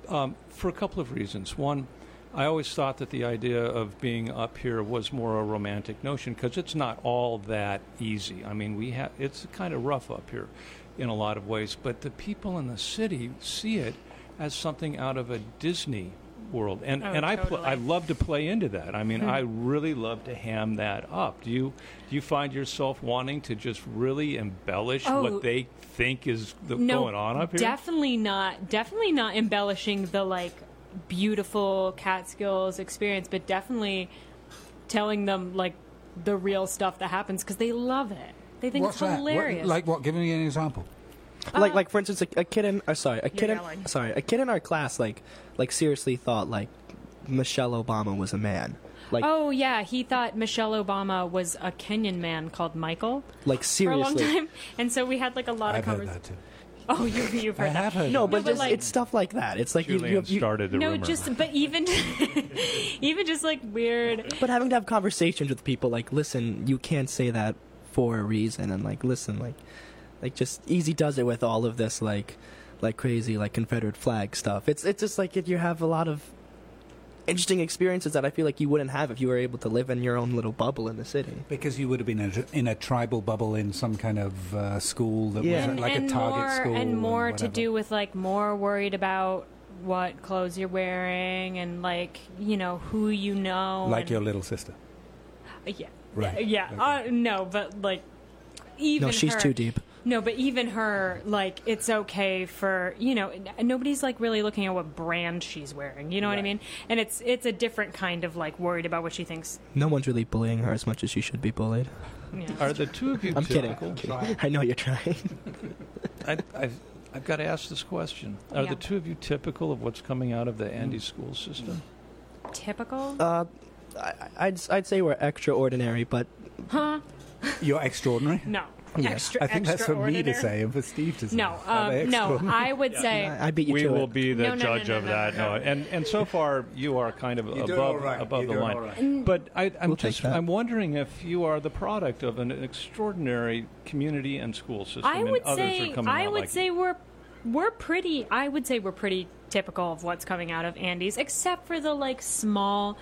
um, for a couple of reasons. One. I always thought that the idea of being up here was more a romantic notion, because it's not all that easy. I mean, we have it's kind of rough up here in a lot of ways, but the people in the city see it as something out of a Disney world, and oh, and I totally. pl- I love to play into that. I mean, mm-hmm. I really love to ham that up. Do you do you find yourself wanting to just really embellish oh, what they think is the, no, going on up here? Definitely not. Definitely not embellishing the like. beautiful Catskills experience, but definitely telling them like the real stuff that happens, because they love it. They think What's it's that? hilarious. What, like what? Give me an example. Uh, like like for instance, a, a kid in uh, sorry, a kid in, sorry, a kid in our class like like seriously thought like Michelle Obama was a man. Like, oh yeah, he thought Michelle Obama was a Kenyan man called Michael. Like seriously, for a long time, and so we had like a lot I've of conversations. Oh, you, you've heard I that. Have heard no, but, no, but just, like, it's stuff like that. It's like Julian you, you, you started the no, rumor. No, just but even, even just like weird. But having to have conversations with people, like, listen, you can't say that for a reason, and like, listen, like, like just easy does it with all of this, like, like crazy, like Confederate flag stuff. It's it's just like you have a lot of interesting experiences that I feel like you wouldn't have if you were able to live in your own little bubble in the city. Because you would have been in a, in a tribal bubble in some kind of uh, school that yeah. was and, like and a target more, school. And more and to do with, like, more worried about what clothes you're wearing and, like, you know, who you know. Like and, your little sister. Uh, yeah. Right. Yeah. Okay. Uh, no, but, like, even No, she's her, too deep. No, but even her, like, it's okay for, you know, nobody's, like, really looking at what brand she's wearing, you know right. what I mean? And it's it's a different kind of, like, worried about what she thinks. No one's really bullying her as much as she should be bullied. Yeah. Are the two of you I'm kidding. I'm kidding. I know you're trying. I, I've, I've got to ask this question. Are yeah. the two of you typical of what's coming out of the Andes school system? Typical? Uh, I, I'd, I'd say we're extraordinary, but... Huh? You're extraordinary? No. Yeah. Extra, I think that's for me to say and for Steve to say. No, um, no, I would yeah. say I beat you we to will it. be the no, no, judge no, no, no, of that. No, no. no. and and so far you are kind of You're above right. above You're the line. Right. But I, I'm we'll just I'm wondering if you are the product of an extraordinary community and school system. I and would others say are coming I out would like say you. we're we're pretty. I would say we're pretty typical of what's coming out of Andes, except for the like small.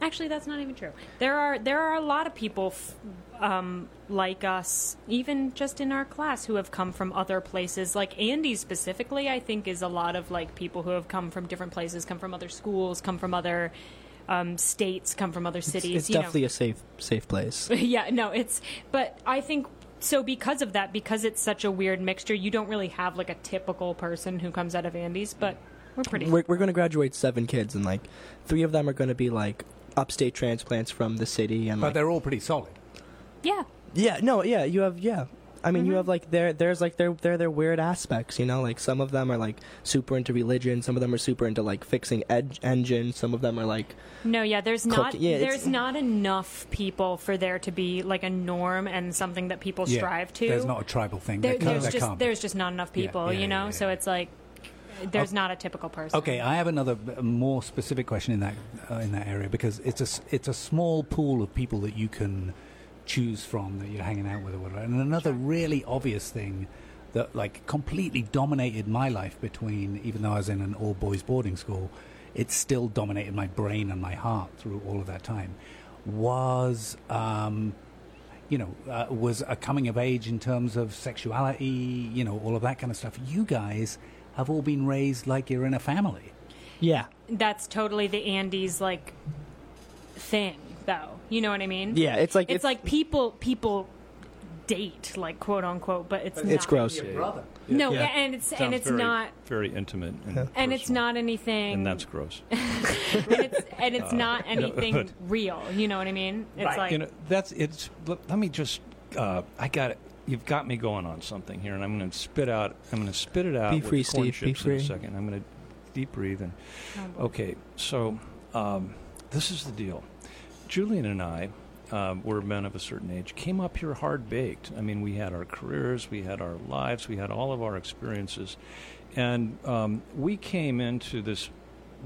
Actually, that's not even true. There are there are a lot of people f- um, like us, even just in our class, who have come from other places. Like Andy specifically, I think, is a lot of like people who have come from different places, come from other schools, come from other um, states, come from other cities. It's, it's you definitely know. a safe safe place. yeah, no, it's. But I think so because of that, because it's such a weird mixture, you don't really have like a typical person who comes out of Andes. But we're pretty. We're, we're going to graduate seven kids, and like three of them are going to be like. upstate transplants from the city, and but like, they're all pretty solid. Yeah. Yeah. No. Yeah. You have. Yeah. I mean, mm-hmm. you have like there. There's like there. There. Their weird aspects. You know, like some of them are like super into religion. Some of them are super into like fixing edge engines. Some of them are like. No. Yeah. There's cook- not. Yeah, there's not enough people for there to be like a norm and something that people yeah, strive to. There's not a tribal thing. There, there's just calm. there's just not enough people. Yeah, yeah, you know. Yeah, yeah, yeah. So it's like. There's okay. not a typical person. Okay, I have another more specific question in that uh, in that area, because it's a it's a small pool of people that you can choose from that you're hanging out with or whatever. And another sure. really obvious thing that like completely dominated my life between, even though I was in an all boys boarding school, it still dominated my brain and my heart through all of that time. Was um, you know uh, was a coming of age in terms of sexuality, you know, all of that kind of stuff. You guys. Have all been raised like you're in a family. Yeah. That's totally the Andes, like, thing, though. You know what I mean? Yeah, it's like... It's, it's like people people date, like, quote-unquote, but it's but not... It's gross. Your brother. Yeah. No, yeah. and it's Sounds and it's very, not... very intimate. And, yeah. and it's not anything... And that's gross. and it's, and it's uh, not anything no, real, you know what I mean? It's right. like... You know, that's... It's... Let, let me just... Uh, I got it. You've got me going on something here, and I'm going to spit out. I'm going to spit it out. Be free, with corn Steve. Chips be free. In a second. I'm going to deep breathe. And okay, so um, this is the deal. Julian and I um, were men of a certain age. Came up here hard baked. I mean, we had our careers, we had our lives, we had all of our experiences, and um, we came into this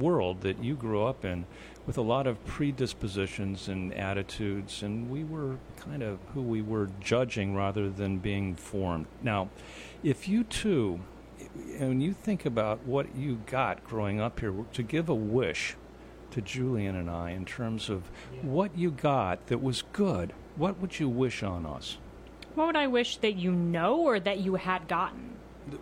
world that you grew up in with a lot of predispositions and attitudes, and we were kind of who we were judging rather than being formed. Now, if you two, and you think about what you got growing up here, to give a wish to Julian and I in terms of what you got that was good, what would you wish on us? What would I wish that you know or that you had gotten?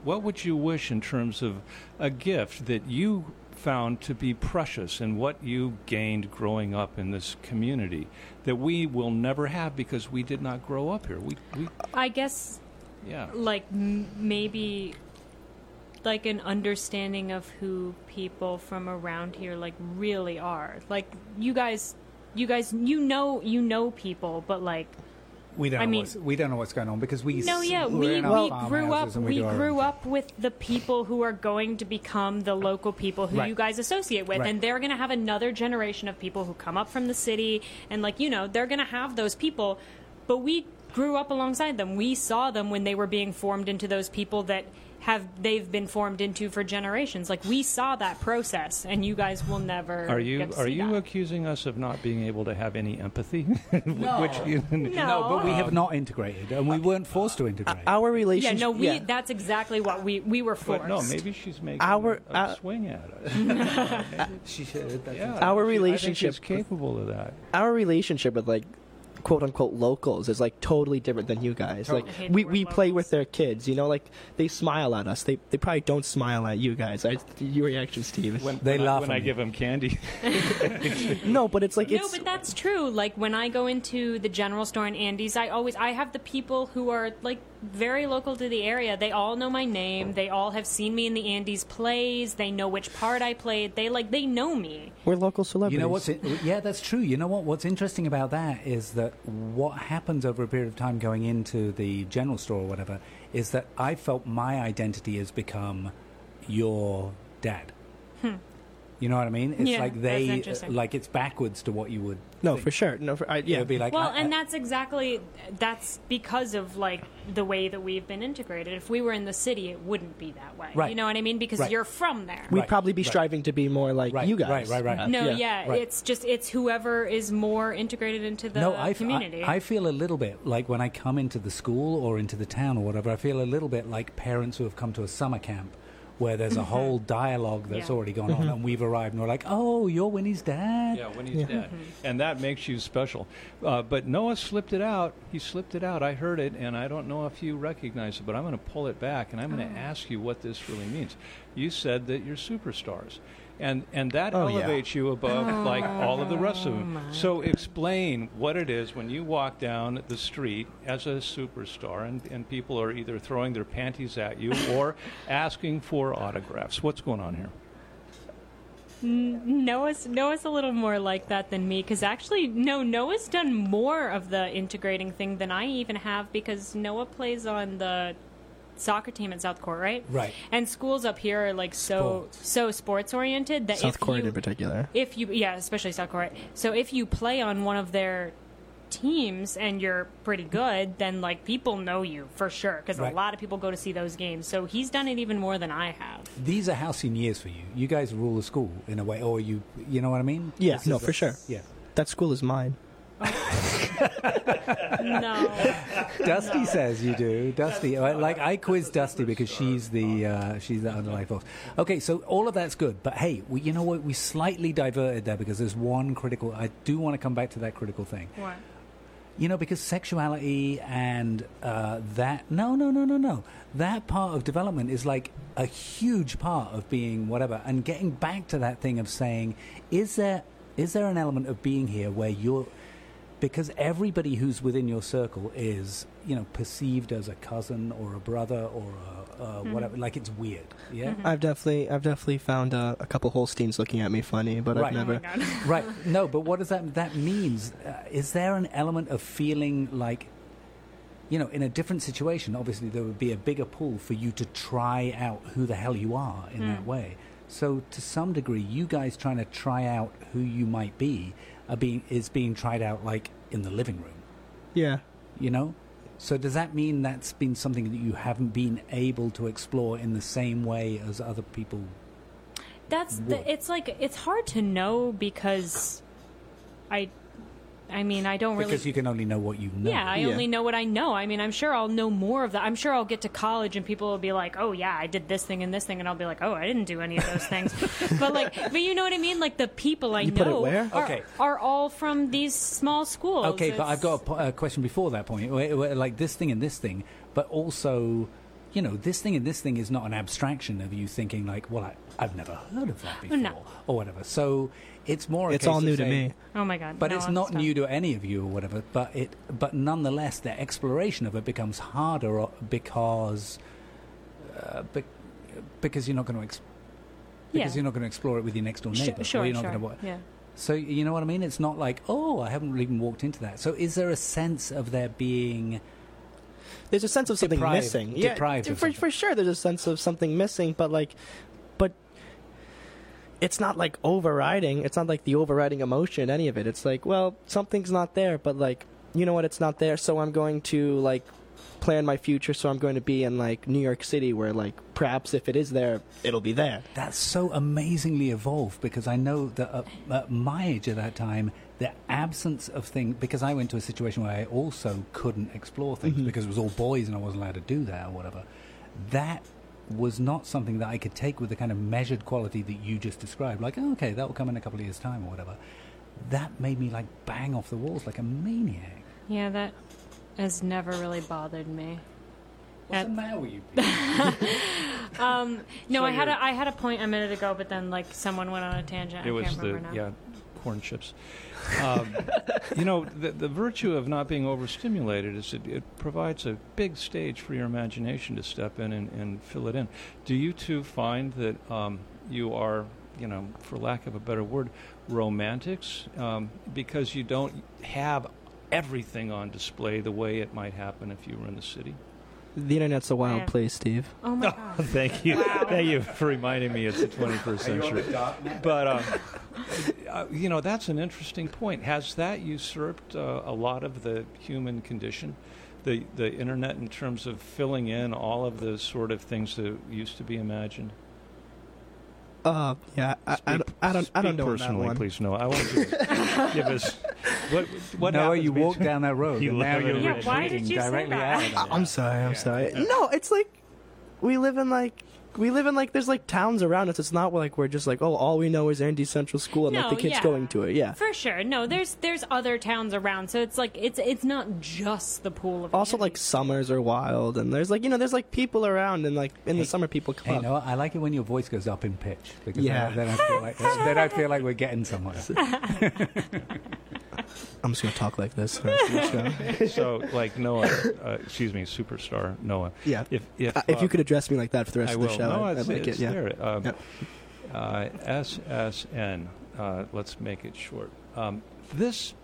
What would you wish in terms of a gift that you found to be precious and what you gained growing up in this community that we will never have because we did not grow up here? We, we I guess, yeah, like m- maybe... like an understanding of who people from around here like really are. Like you guys, you guys, you know, you know people, but like we don't. I know mean, we don't know what's going on because we. No, yeah, we, we grew up. We, we grew up with the people who are going to become the local people who right. you guys associate with, right. and they're going to have another generation of people who come up from the city, and like you know, they're going to have those people, but we grew up alongside them. We saw them when they were being formed into those people that. Have they've been formed into for generations. Like, we saw that process, and you guys will never Are you, get to are see you that. Accusing us of not being able to have any empathy? No. Which you, no. no, but we have not integrated, and we weren't forced to integrate. Our relationship... Yeah, no, we, yeah. that's exactly what we, we were forced. But no, maybe she's making our, a uh, swing at us. she should. That's yeah, our relationship... I think she's capable of that. Our relationship with, like, quote-unquote locals is like totally different than you guys. Like we, we play with their kids, you know, like they smile at us. They they probably don't smile at you guys. I, your reaction, Steve. When, they when laugh I, when I give them candy. No, but it's like it's... No, but that's true. Like when I go into the general store in Andes, I always I have the people who are like very local to the area. They all know my name. They all have seen me in the Andes plays. They know which part I played. They like they know me. We're local celebrities. You know what's in, yeah, that's true. You know what? What's interesting about that is that what happens over a period of time going into the general store or whatever is that I felt my identity has become your dad. Hmm. You know what I mean? It's yeah, like they like it's backwards to what you would. No, think. For sure. No, for, I, yeah. It would be like, well, I, I, and that's exactly that's because of like the way that we've been integrated. If we were in the city, it wouldn't be that way. Right. You know what I mean? Because right. you're from there. We'd right. probably be right. striving to be more like right. you guys. Right. Right. Right. No. Yeah. yeah right. It's just it's whoever is more integrated into the no, I f- community. I, I feel a little bit like when I come into the school or into the town or whatever. I feel a little bit like parents who have come to a summer camp. Where there's a mm-hmm. whole dialogue that's yeah. already gone mm-hmm. on, and we've arrived, and we're like, "Oh, you're Winnie's dad." Yeah, Winnie's yeah. dad, mm-hmm. and that makes you special. Uh, but Noah slipped it out. He slipped it out. I heard it, and I don't know if you recognize it, but I'm going to pull it back, and I'm oh. going to ask you what this really means. You said that you're superstars, and and that oh, elevates yeah. you above oh, like all of the rest of them. My. So explain what it is when you walk down the street as a superstar, and and people are either throwing their panties at you or asking for. Autographs. What's going on here? Noah's Noah's a little more like that than me because actually, no, Noah's done more of the integrating thing than I even have because Noah plays on the soccer team at South Court, right? Right. And schools up here are like so sports. so sports oriented that South if Court you, in particular, if you yeah, especially South Court. So if you play on one of their teams and you're pretty good, then like people know you for sure because right. a lot of people go to see those games. So he's done it even more than I have. These are halcyon years for you. You guys rule the school in a way, or you, you know what I mean? Yeah, this no, for a, sure. Yeah, that school is mine. no, Dusty no. says you do. Dusty, I, like I quiz Dusty because she's the uh, she's the underlying force. Okay, so all of that's good, but hey, we, you know what? We slightly diverted there because there's one critical. I do want to come back to that critical thing. What? You know, because sexuality and uh, that... No, no, no, no, no. That part of development is like a huge part of being whatever. And getting back to that thing of saying, is there is there an element of being here where you're... Because everybody who's within your circle is, you know, perceived as a cousin or a brother or a, a mm-hmm. whatever. Like, it's weird, yeah? Mm-hmm. I've definitely I've definitely found uh, a couple Holsteins looking at me funny, but right. I've never... Oh right, no, but what does that... That means, uh, is there an element of feeling like, you know, in a different situation, obviously there would be a bigger pool for you to try out who the hell you are in mm. that way. So, to some degree, you guys trying to try out who you might be... Are being is being tried out like in the living room. Yeah. You know? So does that mean that's been something that you haven't been able to explore in the same way as other people? That's the, it's like it's hard to know because I I mean, I don't really... Because you can only know what you know. Yeah, I yeah. only know what I know. I mean, I'm sure I'll know more of that. I'm sure I'll get to college and people will be like, oh, yeah, I did this thing and this thing. And I'll be like, oh, I didn't do any of those things. But, like, but you know what I mean? Like, the people I you know put it where? Are, okay. are all from these small schools. Okay, it's... but I've got a, po- a question before that point. Like, this thing and this thing, but also... You know, this thing and this thing is not an abstraction of you thinking like, well, I, I've never heard of that before no. or whatever. So it's more a it's case all new of saying, to me. Oh my god! But no, it's I'm not stuck. New to any of you or whatever. But it, but nonetheless, the exploration of it becomes harder because uh, be, because you're not going to ex- because yeah. you're not going to explore it with your next door neighbor. Sure, or you're not sure. Gonna, yeah. So you know what I mean? It's not like, oh, I haven't even walked into that. So is there a sense of there being? There's a sense of something deprived, missing. Yeah, deprived for, for sure, there's a sense of something missing, but like, but it's not like overriding. It's not like the overriding emotion, any of it. It's like, well, something's not there, but like, you know what? It's not there, so I'm going to like plan my future. So I'm going to be in like New York City, where like perhaps if it is there, it'll be there. That's so amazingly evolved because I know that at, at my age at that time. The absence of things, because I went to a situation where I also couldn't explore things mm-hmm. because it was all boys and I wasn't allowed to do that or whatever. That was not something that I could take with the kind of measured quality that you just described. Like, oh, okay, that will come in a couple of years' time or whatever. That made me like bang off the walls like a maniac. Yeah, that has never really bothered me. What's the matter with you people? um, no, so I had a, I had a point a minute ago, but then like someone went on a tangent. It I was can't remember the, now. Yeah. Corn chips. Um, you know, the, the virtue of not being overstimulated is it, it provides a big stage for your imagination to step in and, and fill it in. Do you two find that um, you are, you know, for lack of a better word, romantics um, because you don't have everything on display the way it might happen if you were in the city? The internet's a wild yeah. place, Steve. Oh my God! Oh, thank you, wow. thank you for reminding me. It's the twenty-first century. But um, uh, you know, that's an interesting point. Has that usurped uh, a lot of the human condition, the the internet, in terms of filling in all of the sort of things that used to be imagined? Uh, yeah, I, speak, I, I don't, I don't, I don't know personally, that one. Please, no. I won't give, give us. What, what no, you walked down that road. You now you're yeah, why did you say that? I, I'm sorry, I'm yeah. sorry. No, it's like we live in like we live in like there's like towns around us. It's not like we're just like oh, all we know is Andes Central School and no, like the kids yeah. going to it. Yeah, for sure. No, there's there's other towns around, so it's like it's it's not just the pool of. Also, Andes. Like summers are wild, and there's like you know there's like people around, and like in hey, the summer people come. Hey, you know what? I like it when your voice goes up in pitch because yeah. then, I feel like, then I feel like we're getting somewhere. I'm just going to talk like this. So, like Noah, uh, excuse me, superstar Noah. Yeah. If if, uh, if you could address me like that for the rest I of the will. Show, no, I'd like it. Yeah. There. Um, yep. uh, S S N. Uh, let's make it short. Um, this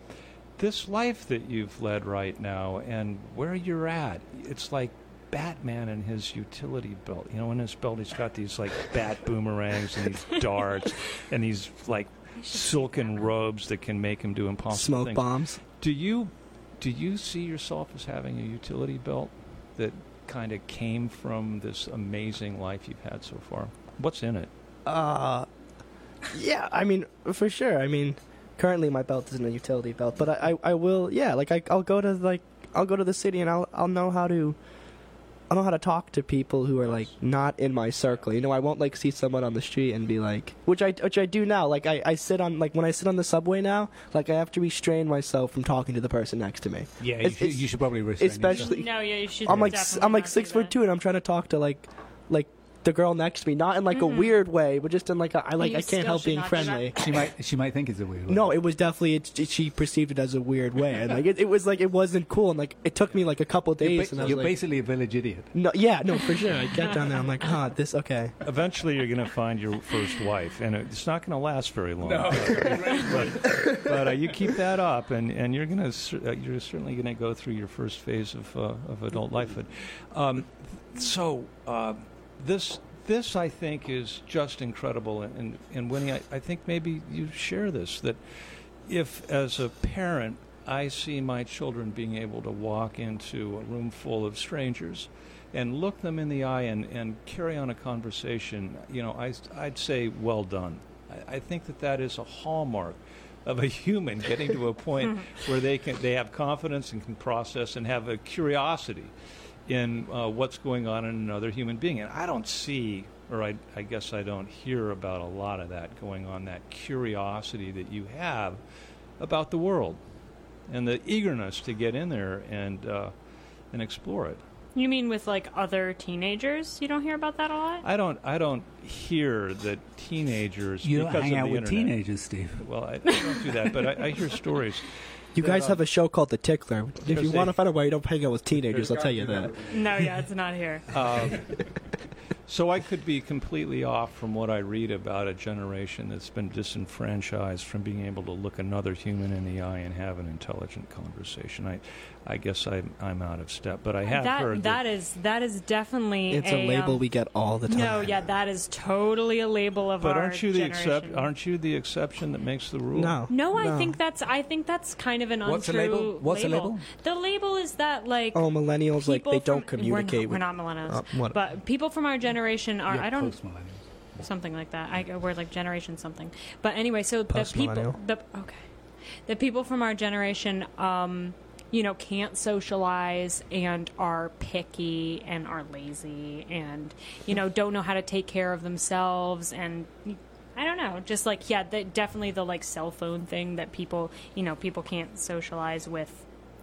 this life that you've led right now and where you're at, it's like Batman in his utility belt. You know, in his belt, he's got these like bat boomerangs and these darts and these like. Silken robes that can make him do impossible Smoke things. Smoke bombs. Do you do you see yourself as having a utility belt that kind of came from this amazing life you've had so far? What's in it? Uh, yeah, I mean, for sure. I mean, currently my belt isn't a utility belt, but I, I, I will. Yeah, like I, I'll go to like I'll go to the city and I'll I'll know how to. I'll know how to talk to people who are like not in my circle. You know, I won't like see someone on the street and be like, which I which I do now. Like I, I sit on like when I sit on the subway now, like I have to restrain myself from talking to the person next to me. Yeah, it's, you, should, it's, you should probably restrain. Especially, yourself. No, yeah, you should. I'm like I'm like six foot two, and I'm trying to talk to like like the girl next to me, not in like mm-hmm. a weird way, but just in like a, I like you I can't help being friendly. She might she might think it's a weird way. No, it was definitely it, it, she perceived it as a weird way, and like it, it was like it wasn't cool, and like it took me like a couple days. You're, ba- and I was you're like, basically a village idiot. No, yeah, no, for sure. I got down there. I'm like, huh, this okay. Eventually, you're gonna find your first wife, and it's not gonna last very long. No. but but uh, you keep that up, and, and you're gonna uh, you're certainly gonna go through your first phase of uh, of adult life. But, um, so. Uh, This, this I think, is just incredible. And, and, and Winnie, I, I think maybe you share this, that if, as a parent, I see my children being able to walk into a room full of strangers and look them in the eye and, and carry on a conversation, you know, I, I'd say, well done. I, I think that that is a hallmark of a human getting to a point where they can they have confidence and can process and have a curiosity in uh, what's going on in another human being. And I don't see, or I, I guess I don't hear about a lot of that going on, that curiosity that you have about the world and the eagerness to get in there and uh, and explore it. You mean with, like, other teenagers? You don't hear about that a lot? I don't I don't hear that teenagers, you because don't hang of out the with internet. Teenagers, Steve. Well, I, I don't do that, but I, I hear stories. You guys uh, have a show called The Tickler. If you want to find out why you don't hang out with teenagers, I'll tell you that. No, yeah, it's not here. Um, so I could be completely off from what I read about a generation that's been disenfranchised from being able to look another human in the eye and have an intelligent conversation. I, I guess I'm, I'm out of step, but I have that, heard that, that is that is definitely it's a, a label um, we get all the time. No, yeah, that is totally a label of but our. But aren't you the exception? Aren't you the exception that makes the rule? No, no, I no. think that's I think that's kind of an untrue. What's a label? What's label. a label? The label is that like oh millennials like they from, don't communicate. We're not, with, we're not millennials, uh, but people from our generation are. Yeah, I don't. Post-millennials. Something like that. I we're like generation something. But anyway, so the people the okay, the people from our generation. Um, you know, can't socialize and are picky and are lazy and, you know, don't know how to take care of themselves and, I don't know, just like, yeah, the, definitely the, like, cell phone thing that people, you know, people can't socialize with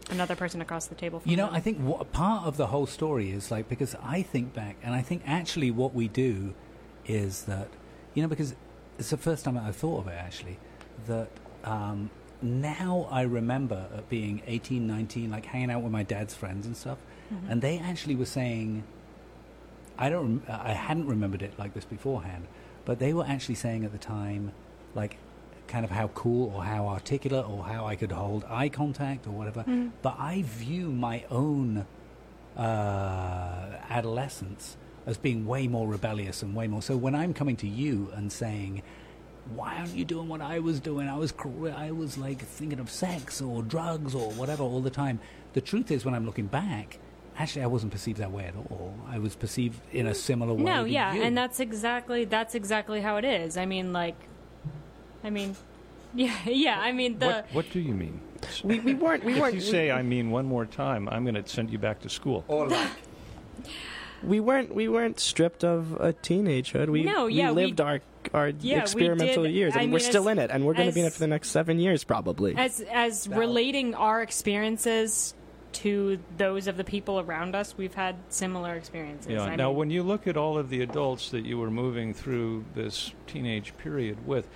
another person across the table from You know, them. I think what, part of the whole story is, like, because I think back, and I think actually what we do is that, you know, because it's the first time I thought of it, actually, that... Um, now I remember at being eighteen, nineteen, like hanging out with my dad's friends and stuff, mm-hmm. and they actually were saying, I don't, I hadn't remembered it like this beforehand, but they were actually saying at the time, like, kind of how cool or how articulate or how I could hold eye contact or whatever. Mm-hmm. But I view my own uh, adolescence as being way more rebellious and way more. So when I'm coming to you and saying, why aren't you doing what I was doing? I was I was like thinking of sex or drugs or whatever all the time. The truth is, when I'm looking back, actually I wasn't perceived that way at all. I was perceived in a similar way. No, yeah, you. And that's exactly that's exactly how it is. I mean, like, I mean, yeah, yeah. I mean, the what, what do you mean? We we weren't we if weren't. If you we, say I mean one more time, I'm going to send you back to school. Or like. We weren't we weren't stripped of a teenagehood. We, no, yeah, we lived we, our our yeah, experimental did, years, I and mean, we're still as, in it, and we're going to be in it for the next seven years probably. As as so. Relating our experiences to those of the people around us, we've had similar experiences. Yeah. I now, mean, when you look at all of the adults that you were moving through this teenage period with,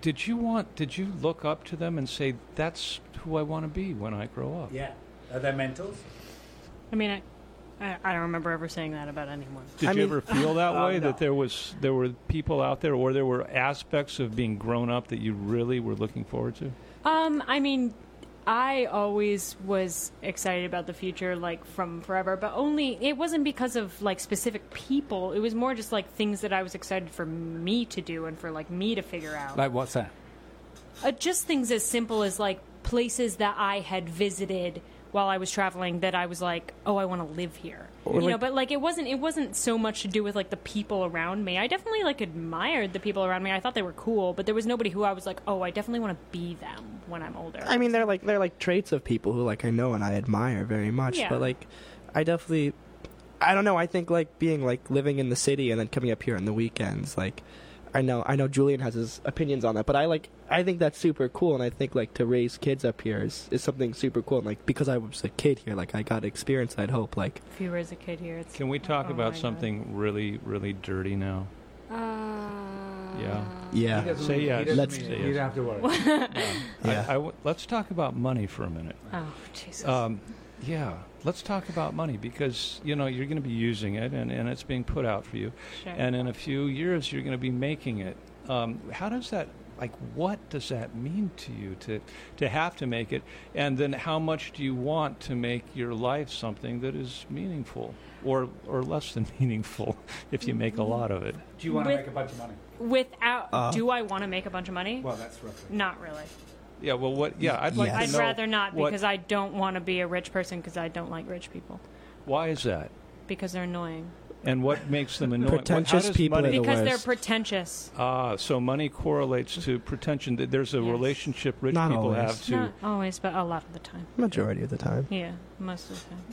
did you want? Did you look up to them and say, "That's who I want to be when I grow up"? Yeah, are they mentors? I mean. I, I don't remember ever saying that about anyone. Did I you mean, ever feel that way, uh, no. that there was there were people out there, or there were aspects of being grown up that you really were looking forward to? Um, I mean, I always was excited about the future, like, from forever, but only, it wasn't because of, like, specific people. It was more just, like, things that I was excited for me to do and for, like, me to figure out. Like what's that? Uh, just things as simple as, like, places that I had visited while I was traveling, that I was like, oh, I want to live here, or you like, know. But like, it wasn't, it wasn't so much to do with like the people around me. I definitely like admired the people around me. I thought they were cool, but there was nobody who I was like, oh, I definitely want to be them when I'm older. I mean, they're like they're like traits of people who like I know and I admire very much. Yeah. But like, I definitely, I don't know. I think like being like living in the city and then coming up here on the weekends, like. I know I know Julian has his opinions on that, but I like I think that's super cool, and I think like to raise kids up here is, is something super cool, and like because I was a kid here, like I got experience, I'd hope, like if you were as a kid here, it's Can we talk oh about something God. really, really dirty now? Uh Yeah. Yeah. Say yes. Let's say yes. You don't have to worry. yeah. Yeah. I, I w- let's talk about money for a minute. Oh, Jesus. Um, yeah. Let's talk about money because, you know, you're going to be using it and, and it's being put out for you. Sure. And in a few years, you're going to be making it. Um, how does that, like, what does that mean to you to, to have to make it? And then how much do you want to make your life something that is meaningful or, or less than meaningful if you make a lot of it? Do you want With, to make a bunch of money? Without, uh, do I want to make a bunch of money? Well, that's roughly. Not really. Yeah, well, what? Yeah, I'd like. Yes. To know I'd rather not because I don't want to be a rich person because I don't like rich people. Why is that? Because they're annoying. And what makes them annoying? Pretentious what, people money, Because the they're pretentious. Ah, so money correlates to pretension. There's a yes. relationship rich Not people always. have to... Not always, but a lot of the time. Majority of the time. Yeah, most of the time.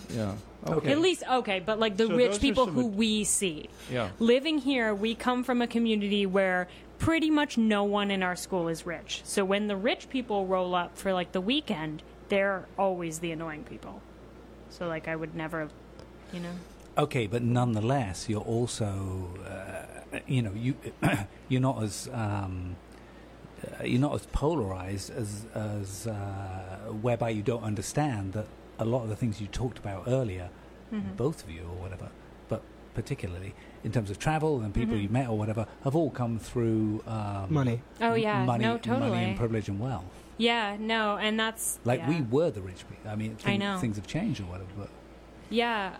Yeah. Okay. At least, okay, but like the so rich people who ad- we see. Yeah. Living here, we come from a community where pretty much no one in our school is rich. So when the rich people roll up for like the weekend, they're always the annoying people. So like I would never, you know... Okay, but nonetheless, you're also, uh, you know, you you're not as um, uh, you're not as polarized as as uh, whereby you don't understand that a lot of the things you talked about earlier, mm-hmm. both of you or whatever, but particularly in terms of travel and people mm-hmm. you met or whatever, have all come through um, money. Oh yeah, money, no, totally. Money and privilege and wealth. Yeah, no, and that's like yeah. we were the rich people. I mean, things, I know. things have changed or whatever. But. Yeah.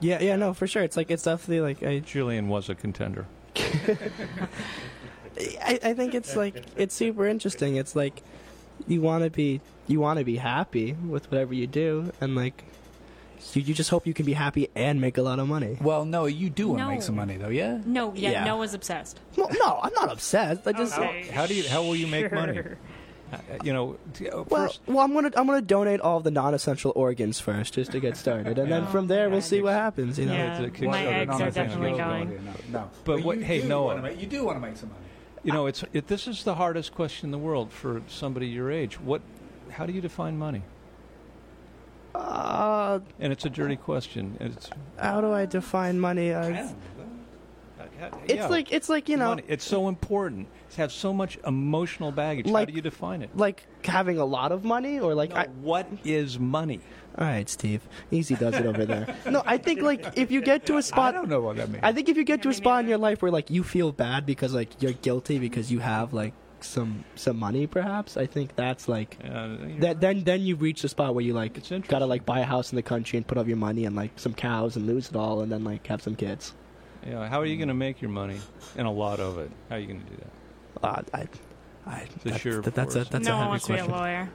Yeah, yeah, no, for sure. It's like it's definitely like I Julian was a contender. I, I think it's like it's super interesting. It's like you want to be you want to be happy with whatever you do, and like you, you just hope you can be happy and make a lot of money. Well, no, you do want to no. make some money, though, yeah. No, yeah, yeah. no one's obsessed. Well, no, I'm not obsessed. I just okay. how do you how will you make sure. money? You know, well, well, I'm gonna I'm gonna donate all the non-essential organs first, just to get started, and yeah. then from there we'll yeah, see what happens. You know, yeah. it's a my eggs are definitely going. going. No, no. But, but what? Hey, Noah, make, you do want to make some money. You know, it's it, this is the hardest question in the world for somebody your age. What? How do you define money? Uh, and it's a dirty question. It's how do I define money? I, It's yeah. like it's like you know, money. It's so important. It has so much emotional baggage. Like, how do you define it? Like having a lot of money, or like no, I, what is money? All right, Steve, easy does it over there. No, I think like if you get to a spot, I don't know what that means. I think if you get to a spot in your life where like you feel bad because like you're guilty because you have like some some money, perhaps. I think that's like uh, that. Then then you reach the spot where you like gotta like buy a house in the country and put up your money and like some cows and lose it all and then like have some kids. Yeah, how are you going to make your money, and a lot of it? How are you going to do that? Uh, I, I, that's sure that, that's a that's no a heavy question. No one wants to be a lawyer.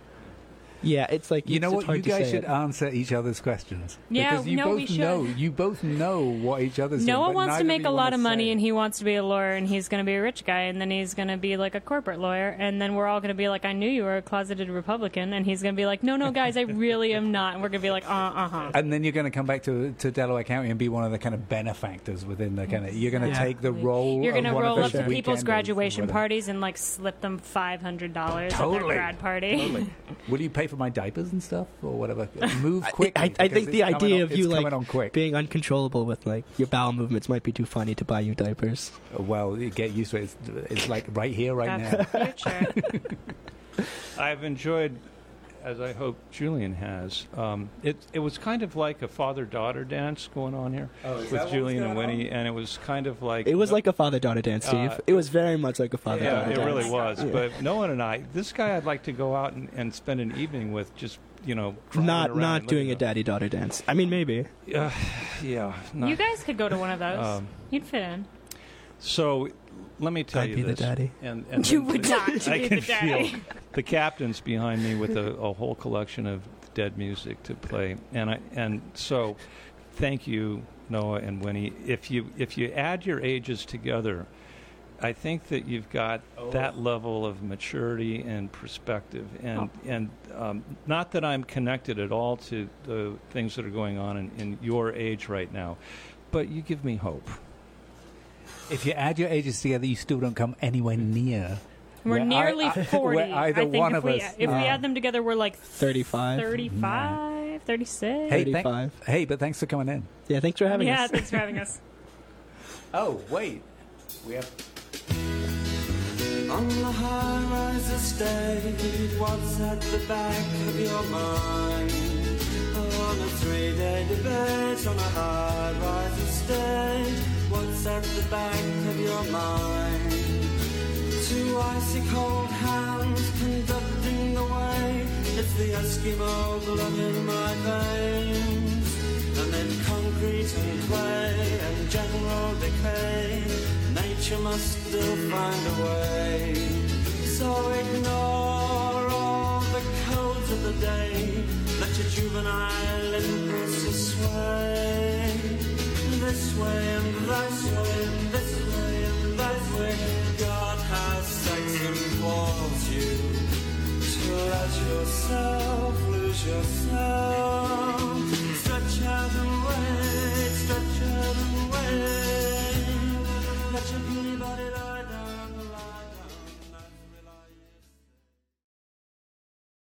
Yeah, it's like you it's, know what? You guys should it. answer each other's questions. Yeah, because you no, both we should. Know, you both know what each other's. Noah doing, wants to make a lot of money, say. And he wants to be a lawyer, and he's going to be a rich guy, and then he's going to be like a corporate lawyer, and then we're all going to be like, "I knew you were a closeted Republican," and he's going to be like, "No, no, guys, I really am not," and we're going to be like, "Uh, uh huh." And then you're going to come back to to Delaware County and be one of the kind of benefactors within the kind of. You're going to yeah. take the role. You're going to roll up to people's graduation parties and like slip them five hundred dollars totally. at their grad party. Totally. Will you pay for my diapers and stuff or whatever? Move quick. I, I think the idea on, of you like being uncontrollable with like your bowel movements might be too funny to buy you diapers. Well, you get used to it. It's, it's like right here, right That's now. The future. I've enjoyed, as I hope Julian has. Um, it it was kind of like a father-daughter dance going on here oh, with Julian and Winnie, on? and it was kind of like it was no, like a father-daughter dance, Steve. Uh, it was very much like a father-daughter yeah, dance. Yeah, it really was. Yeah. But Noah and I, this guy, I'd like to go out and, and spend an evening with, just you know, not not doing a daddy-daughter dance. I mean, maybe. Uh, yeah. No. You guys could go to one of those. Um, You'd fit in. So. Let me tell I'd you be this. the daddy. And, and you would not be I can the daddy. Feel the captain's behind me with a, a whole collection of dead music to play. And I and so, thank you, Noah and Winnie. If you if you add your ages together, I think that you've got oh. that level of maturity and perspective. And oh. and um, not that I'm connected at all to the things that are going on in, in your age right now, but you give me hope. If you add your ages together, you still don't come anywhere near. We're nearly I, I, forty. We're either I think one if of we, us. If uh, we add them together, we're like thirty-five. thirty-five, thirty-six. Hey, thirty-five. Thank, hey, but thanks for coming in. Yeah, thanks for having yeah, us. Yeah, thanks for having us. Oh, wait. We have... On the high-rise estate, what's at the back of your mind? On a three-day debate, on a high-rise estate... What's at the back of your mind? Two icy cold hands conducting the way. It's the Eskimo blood in my veins. And then concrete and clay and general decay. Nature must still find a way. So ignore all the codes of the day. Let your juvenile impulses sway this way and this way and this way and that way. God has sex and calls you to let yourself lose yourself.